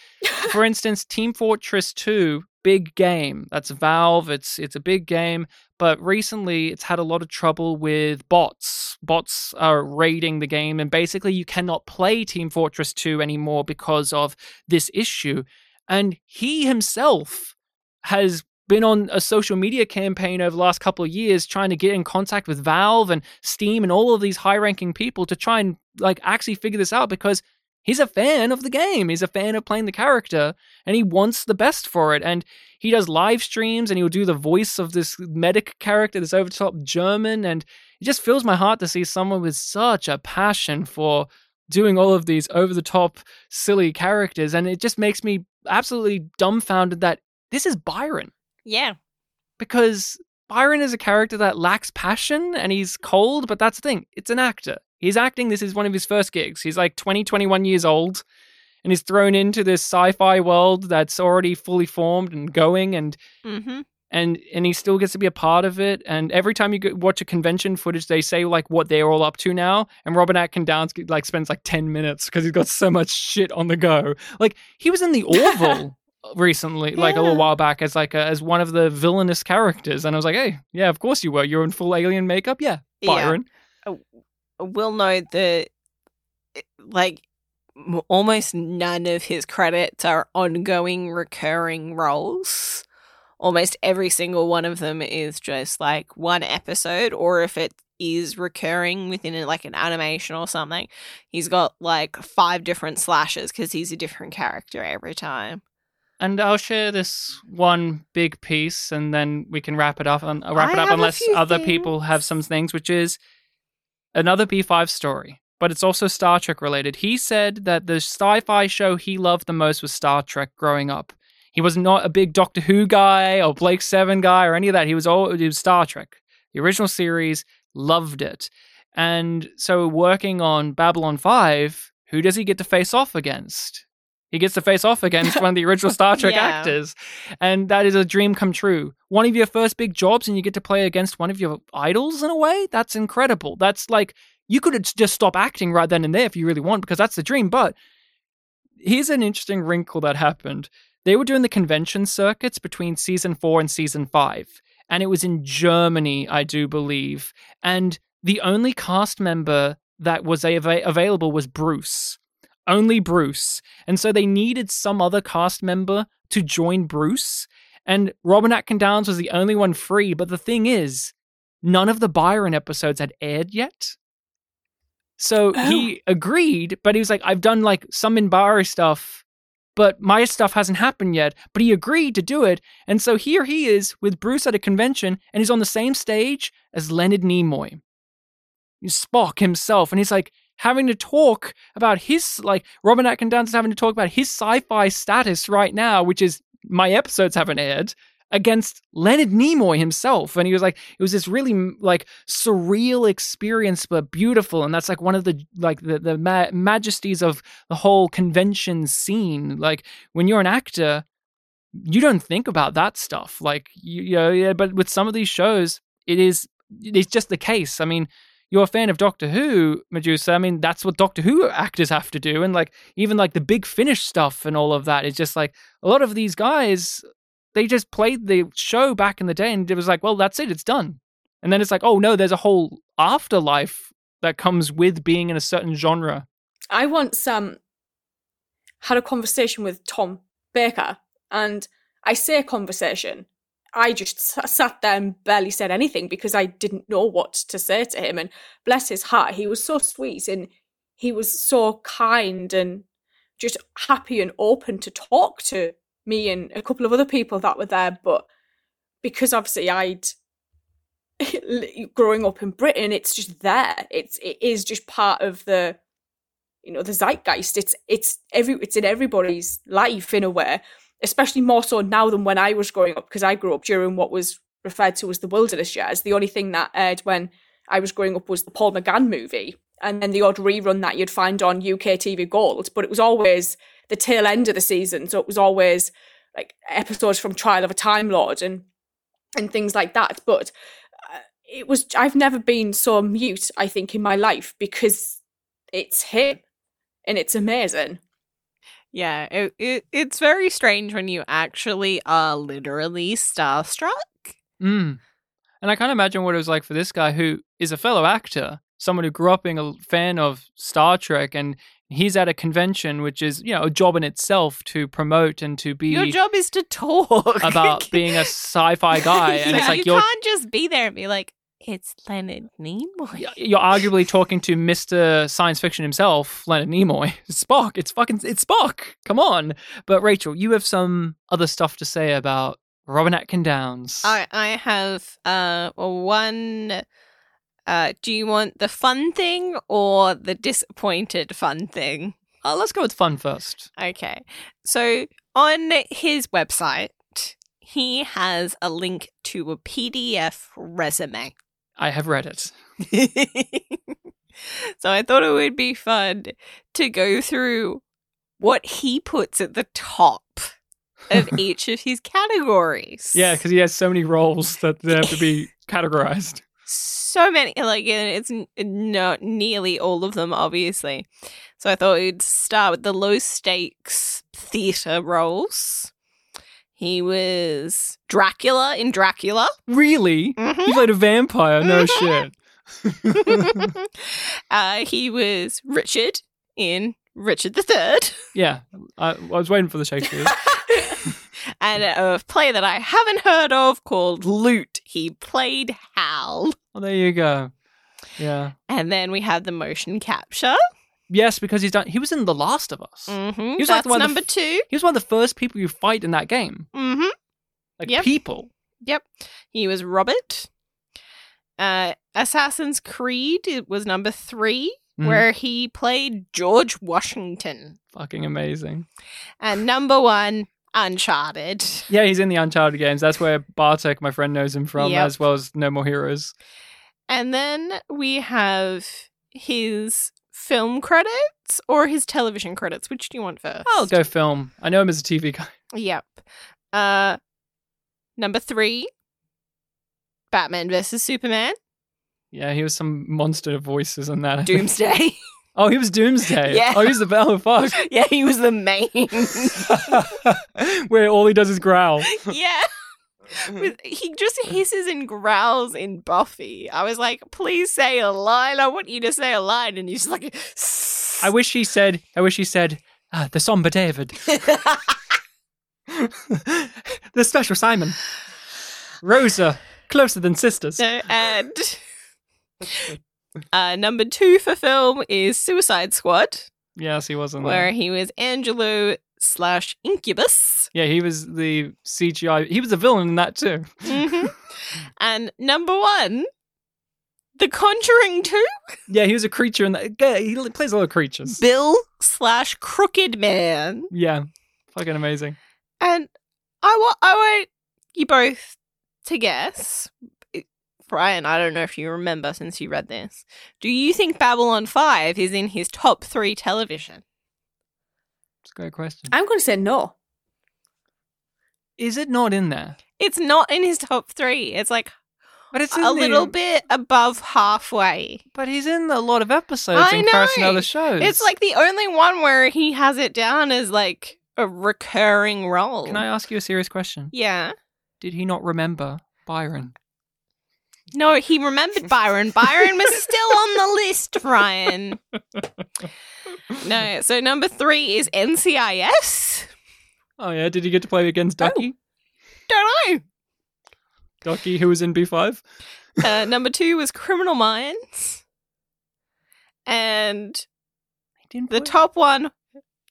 for instance, Team Fortress two, big game. That's Valve. It's it's a big game. But recently, it's had a lot of trouble with bots. Bots are raiding the game. And basically, you cannot play Team Fortress two anymore because of this issue. And he himself has been on a social media campaign over the last couple of years trying to get in contact with Valve and Steam and all of these high-ranking people to try and like actually figure this out, because he's a fan of the game. He's a fan of playing the character, and he wants the best for it. And he does live streams, and he'll do the voice of this medic character, this over-the-top German, and it just fills my heart to see someone with such a passion for doing all of these over-the-top silly characters. And it just makes me absolutely dumbfounded that this is Byron. Yeah. Because Byron is a character that lacks passion, and he's cold, but that's the thing. It's an actor. He's acting. This is one of his first gigs. He's like twenty, twenty-one years old, and he's thrown into this sci-fi world that's already fully formed and going, and mm-hmm. and and he still gets to be a part of it. And every time you watch a convention footage, they say like what they're all up to now, and Robin Atkin Downes like spends like ten minutes because he's got so much shit on the go. Like, he was in the Orville recently, yeah. like a little while back, as like a, as one of the villainous characters, and I was like, hey, yeah, of course you were. You're in full alien makeup, yeah, Byron. Yeah. We'll note that like almost none of his credits are ongoing, recurring roles. Almost every single one of them is just like one episode, or if it is recurring within like an animation or something, he's got like five different slashes because he's a different character every time. And I'll share this one big piece, and then we can wrap it up. And wrap it up unless other things. people have some things, which is another B five story, but it's also Star Trek related. He said that the sci-fi show he loved the most was Star Trek growing up. He was not a big Doctor Who guy or Blake Seven guy or any of that. He was all it was Star Trek, the original series, loved it. And so, working on Babylon five, who does he get to face off against? He gets to face off against one of the original Star Trek yeah. actors. And that is a dream come true. One of your first big jobs and you get to play against one of your idols in a way? That's incredible. That's like, you could just stop acting right then and there if you really want, because that's the dream. But here's an interesting wrinkle that happened. They were doing the convention circuits between season four and season five. And it was in Germany, I do believe. And the only cast member that was av- available was Bruce. Only Bruce. And so they needed some other cast member to join Bruce. And Robin Atkin Downes was the only one free. But the thing is, none of the Byron episodes had aired yet. So oh. he agreed, but he was like, I've done like some Minbar stuff, but my stuff hasn't happened yet. But he agreed to do it. And so here he is with Bruce at a convention, and he's on the same stage as Leonard Nimoy. Spock himself. And he's like, having to talk about his, like, Robin Atkin Downes is having to talk about his sci-fi status right now, which is my episodes haven't aired, against Leonard Nimoy himself. And he was like, it was this really, like, surreal experience, but beautiful. And that's, like, one of the, like, the, the ma- majesties of the whole convention scene. Like, when you're an actor, you don't think about that stuff. Like, you, you know, yeah, but with some of these shows, it is, it's just the case. I mean, you're a fan of Doctor Who, Medusa. I mean, that's what Doctor Who actors have to do. And like, even like the Big Finish stuff and all of that is just like, a lot of these guys, they just played the show back in the day and it was like, well, that's it, it's done. And then it's like, oh no, there's a whole afterlife that comes with being in a certain genre. I once um, had a conversation with Tom Baker, and I say conversation, I just sat there and barely said anything because I didn't know what to say to him. And bless his heart, he was so sweet and he was so kind and just happy and open to talk to me and a couple of other people that were there. But because obviously I'd growing up in Britain, it's just there. It's it is just part of the, you know, the zeitgeist. It's it's every it's in everybody's life in a way. Especially more so now than when I was growing up, because I grew up during what was referred to as the wilderness years. The only thing that aired when I was growing up was the Paul McGann movie, and then the odd rerun that you'd find on U K T V Gold. But it was always the tail end of the season, so it was always like episodes from Trial of a Time Lord and and things like that. But it was I've never been so mute, I think, in my life, because it's him and it's amazing. Yeah, it, it it's very strange when you actually are literally starstruck. Mm. And I can't imagine what it was like for this guy who is a fellow actor, someone who grew up being a fan of Star Trek, and he's at a convention, which is, you know, a job in itself to promote and to be... Your job is to talk. ...about being a sci-fi guy. And yeah, it's like you you're... can't just be there and be like, it's Leonard Nimoy. You're arguably talking to Mister Science Fiction himself, Leonard Nimoy. Spock, it's fucking, it's Spock. Come on. But Rachel, you have some other stuff to say about Robin Atkin Downes. I, I have uh, one. Uh, do you want the fun thing or the disappointed fun thing? Uh, let's go with fun first. Okay. So on his website, he has a link to a P D F resume. I have read it. So I thought it would be fun to go through what he puts at the top of each of his categories. Yeah, because he has so many roles that they have to be categorized. So many, like, it's not nearly all of them, obviously. So I thought we'd start with the low-stakes theatre roles. He was Dracula in Dracula. Really? Mm-hmm. He played a vampire? No mm-hmm. shit. uh, he was Richard in Richard the third. Yeah, I, I was waiting for the Shakespeare. And a play that I haven't heard of called Loot. He played Hal. Well, there you go. Yeah. And then we have the motion capture. Yes, because he's done. He was in The Last of Us. Mm-hmm, he was that's like one number the, two. He was one of the first people you fight in that game. Mm-hmm. Like yep. people. Yep. He was Robert. Uh, Assassin's Creed was number three, mm. where he played George Washington. Fucking amazing. And number one, Uncharted. Yeah, he's in the Uncharted games. That's where Bartek, my friend, knows him from, yep. as well as No More Heroes. And then we have his film credits or his television credits? Which do you want first? I'll go film. I know him as a T V guy. Yep. Uh, number three, Batman versus Superman. Yeah, he was some monster voices in that. Doomsday. Oh, he was Doomsday. Yeah. Oh, he was the Battle of Fox. Yeah, he was the main. Where all he does is growl. Yeah. With, he just hisses and growls in Buffy. I was like, please say a line. I want you to say a line. And he's like, Sss. I wish he said, I wish he said, uh, the somber David. The special Simon. Rosa, closer than sisters. No, and uh, number two for film is Suicide Squad. Yes, he was in there. Where he was Angelo slash Incubus. Yeah, he was the C G I. He was a villain in that too. Mm-hmm. And number one, The Conjuring two. Yeah, he was a creature in that. Yeah, he plays a lot of creatures. Bill slash Crooked Man. Yeah, fucking amazing. And I want I want you both to guess. Brian, I don't know if you remember since you read this. Do you think Babylon five is in his top three television? It's a great question. I'm going to say no. Is it not in there? It's not in his top three. It's like but it's a the... little bit above halfway. But he's in a lot of episodes I in know. comparison to other shows. It's like the only one where he has it down as like a recurring role. Can I ask you a serious question? Yeah. Did he not remember Byron? No, he remembered Byron. Byron was still on the list, Ryan. No, so number three is N C I S. Oh, yeah. Did he get to play against Ducky? Oh, don't know. Ducky, who was in B five. Uh, number two was Criminal Minds. And the top one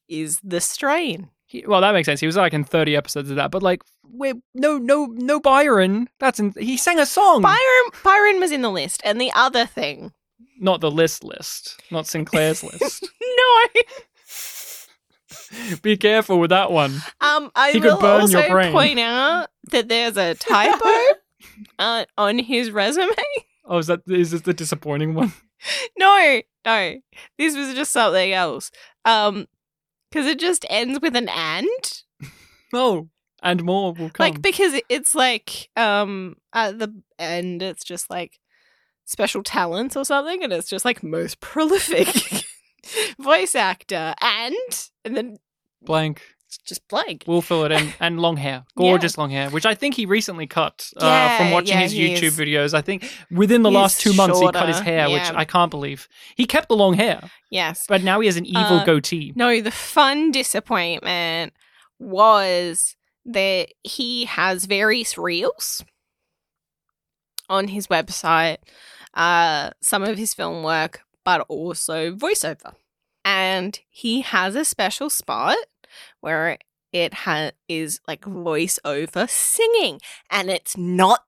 is The Strain. He, well, that makes sense. He was like in thirty episodes of that, but like, we're, no, no, no Byron. That's in, he sang a song. Byron, Byron was in the list, and the other thing, not the list list, not Sinclair's list. No, be careful with that one. Um, I he will could burn also your brain. point out that there's a typo uh, on his resume. Oh, is that is this the disappointing one? No, no, this was just something else. Um. Because it just ends with an and. Oh, and more will come. Like, because it's like, um, at the end, it's just like special talents or something, and it's just like most prolific voice actor and, and then blank. It's just blank. We'll fill it in. And long hair. Gorgeous yeah. long hair, which I think he recently cut uh, yeah, from watching yeah, his YouTube videos. I think within the last two months shorter. he cut his hair, yeah. which I can't believe. He kept the long hair. Yes. But now he has an evil uh, goatee. No, the fun disappointment was that he has various reels on his website, uh, some of his film work, but also voiceover. And he has a special spot where it ha- is like voiceover singing, and it's not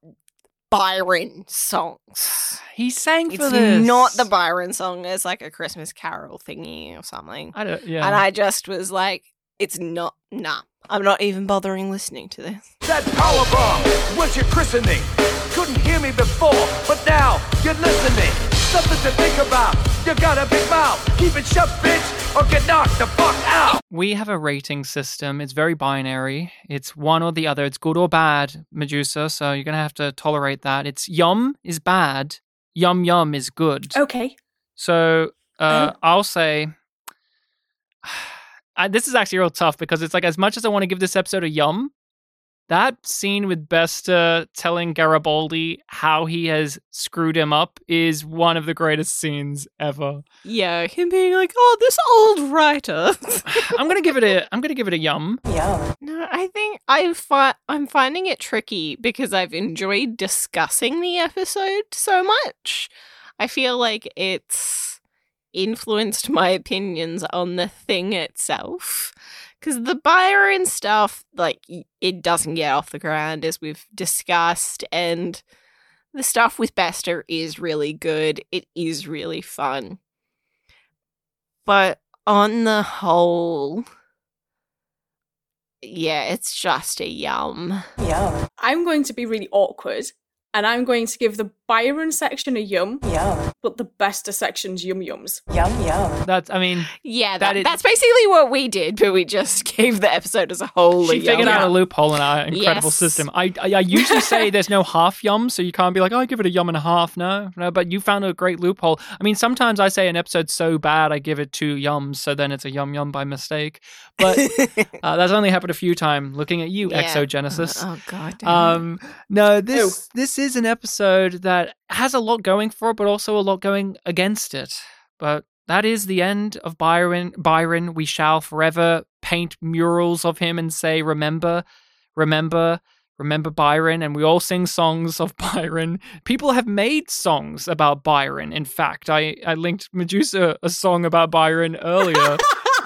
Byron songs. He sang for it's this. It's not the Byron song. It's like a Christmas Carol thingy or something. I don't, yeah. And I just was like, it's not, nah. I'm not even bothering listening to this. That power bomb was your christening. Couldn't hear me before, but now you're listening. Something to think about. You got a big mouth. Keep it shut, bitch, or get knocked the fuck out. We have a rating system. It's very binary. It's one or the other. It's good or bad, Medusa, so you're going to have to tolerate that. It's yum is bad. Yum yum is good. Okay. So uh, um. I'll say... I, this is actually real tough because it's like, as much as I want to give this episode a yum, that scene with Besta telling Garibaldi how he has screwed him up is one of the greatest scenes ever. Yeah, him being like, "Oh, this old writer." I'm gonna give it a. I'm gonna give it a yum. Yum. No, I think I'm. Fi- I'm finding it tricky because I've enjoyed discussing the episode so much. I feel like it's influenced my opinions on the thing itself, because the Byron stuff, like, it doesn't get off the ground, as we've discussed, and the stuff with Bester is really good. It is really fun, but on the whole, yeah, it's just a yum. Yeah, I'm going to be really awkward And I'm going to give the Byron section a yum. Yum. But the best of sections yum yums. Yum yum. That's, I mean... Yeah, that, that is, that's basically what we did, but we just gave the episode as a whole she a yum. She figured out a loophole in our incredible yes. system. I, I I usually say there's no half yum, so you can't be like, oh, I give it a yum and a half. No, no, but you found a great loophole. I mean, sometimes I say an episode's so bad, I give it two yums, so then it's a yum yum by mistake. But uh, that's only happened a few times. Looking at you, yeah. Exogenesis. Oh, God damn. Um, no, this... Ew. This is an episode that has a lot going for it, but also a lot going against it. But that is the end of Byron. Byron, we shall forever paint murals of him and say, remember, remember, remember Byron. And we all sing songs of Byron. People have made songs about Byron. In fact, I, I linked Medusa a song about Byron earlier.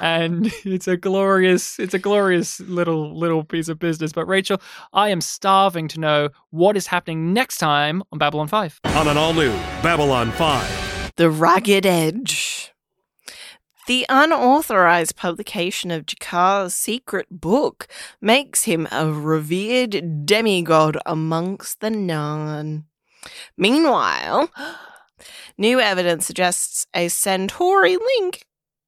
And it's a glorious, it's a glorious little little piece of business. But Rachel, I am starving to know what is happening next time on Babylon five. On an all-new Babylon five. The Ragged Edge. The unauthorized publication of Jakar's secret book makes him a revered demigod amongst the non. Meanwhile, new evidence suggests a Centauri link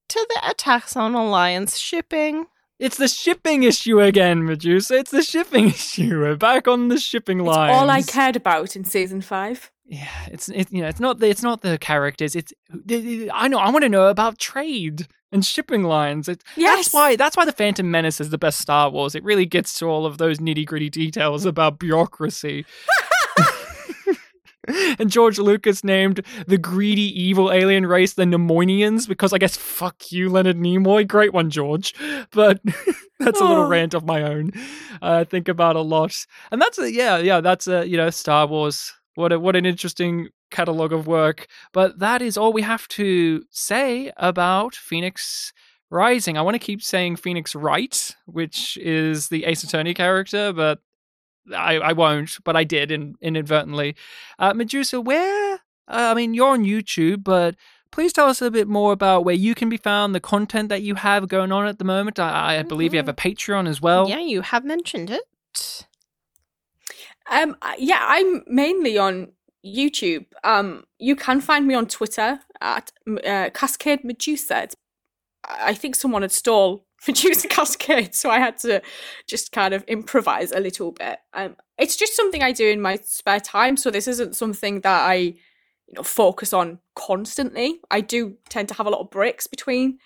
to the attacks on Alliance shipping. It's the shipping issue again, Medusa. It's the shipping issue. We're back on the shipping line. All I cared about in season five. Yeah, it's it, you know, it's not the, it's not the characters. It's I know I want to know about trade and shipping lines. It, yes. That's why that's why the Phantom Menace is the best Star Wars. It really gets to all of those nitty-gritty details about bureaucracy. And George Lucas named the greedy, evil alien race the Nemoinians because I guess, fuck you, Leonard Nimoy. Great one, George. But that's a little oh. rant of my own. I uh, think about a lot. And that's, a, yeah, yeah, that's, a, you know, Star Wars. What a, what an interesting catalogue of work. But that is all we have to say about Phoenix Rising. I want to keep saying Phoenix Wright, which is the Ace Attorney character, but I, I won't, but I did in, inadvertently. Uh, Medusa, where, uh, I mean, you're on YouTube, but please tell us a bit more about where you can be found, the content that you have going on at the moment. I, I believe you have a Patreon as well. Yeah, you have mentioned it. Um, yeah, I'm mainly on YouTube. Um, you can find me on Twitter at uh, Cascade Medusa. It's, I think someone had stole Medusa Cascade, so I had to just kind of improvise a little bit. Um, it's just something I do in my spare time, so this isn't something that I, you know, focus on constantly. I do tend to have a lot of breaks between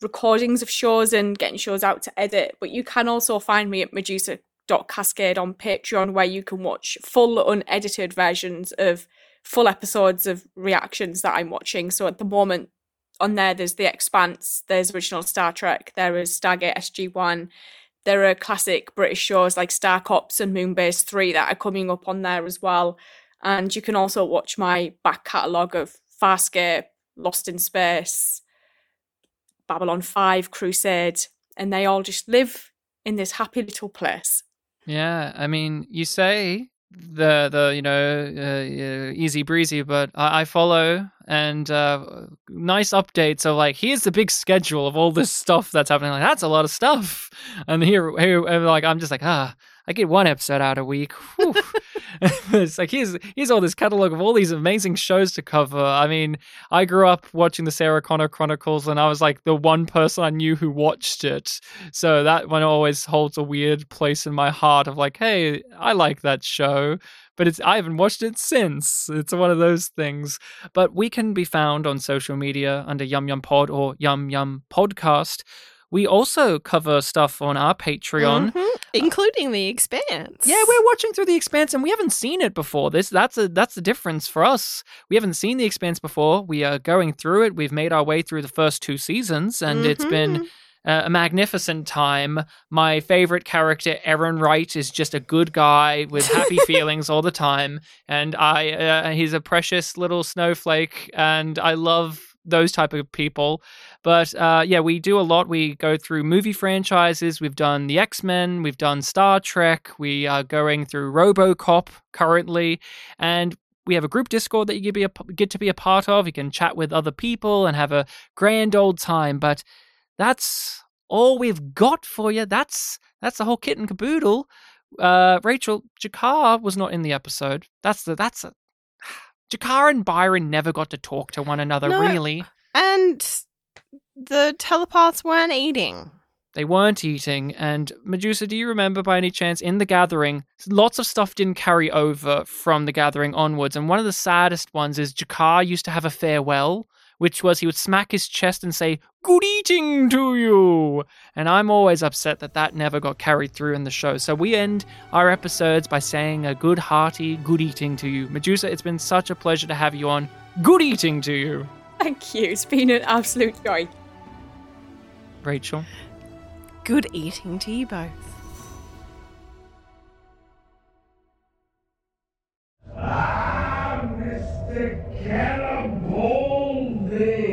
recordings of shows and getting shows out to edit, but you can also find me at medusa dot cascade on Patreon, where you can watch full unedited versions of full episodes of reactions that I'm watching. So at the moment, on there, there's The Expanse, there's original Star Trek, there is Stargate S G one. There are classic British shows like Star Cops and Moonbase three that are coming up on there as well. And you can also watch my back catalogue of Farscape, Lost in Space, Babylon five, Crusade, and they all just live in this happy little place. Yeah, I mean, you say the the you know uh, easy breezy, but I, I follow and uh, nice updates of like, here's the big schedule of all this stuff that's happening. Like, that's a lot of stuff, and here, here like I'm just like ah I get one episode out a week. It's like here's here's all this catalog of all these amazing shows to cover. I mean, I grew up watching the Sarah Connor Chronicles, and I was like the one person I knew who watched it. So that one always holds a weird place in my heart of like, hey, I like that show, but it's I haven't watched it since. It's one of those things. But we can be found on social media under Yum Yum Pod or Yum Yum Podcast. We also cover stuff on our Patreon. Mm-hmm. Including The Expanse. Yeah, we're watching through The Expanse, and we haven't seen it before. This that's a that's the difference for us. We haven't seen The Expanse before. We are going through it. We've made our way through the first two seasons, and mm-hmm. it's been uh, a magnificent time. My favorite character, Aaron Wright, is just a good guy with happy feelings all the time, and I uh, he's a precious little snowflake, and I love those type of people. But uh, yeah, we do a lot. We go through movie franchises. We've done the X-Men. We've done Star Trek. We are going through RoboCop currently. And we have a group Discord that you can be a, get to be a part of. You can chat with other people and have a grand old time. But that's all we've got for you. That's that's the whole kit and caboodle. uh, Rachel, Jakar was not in the episode. That's the that's a, Jakar and Byron never got to talk to one another, no, really. And the telepaths weren't eating. They weren't eating. And Medusa, do you remember by any chance in The Gathering, lots of stuff didn't carry over from The Gathering onwards. And one of the saddest ones is Jakar used to have a farewell, which was he would smack his chest and say, "Good eating to you." And I'm always upset that that never got carried through in the show. So we end our episodes by saying a good hearty good eating to you. Medusa, it's been such a pleasure to have you on. Good eating to you. Thank you. It's been an absolute joy. Rachel? Good eating to you both. Ah, Mister Cannibal Day.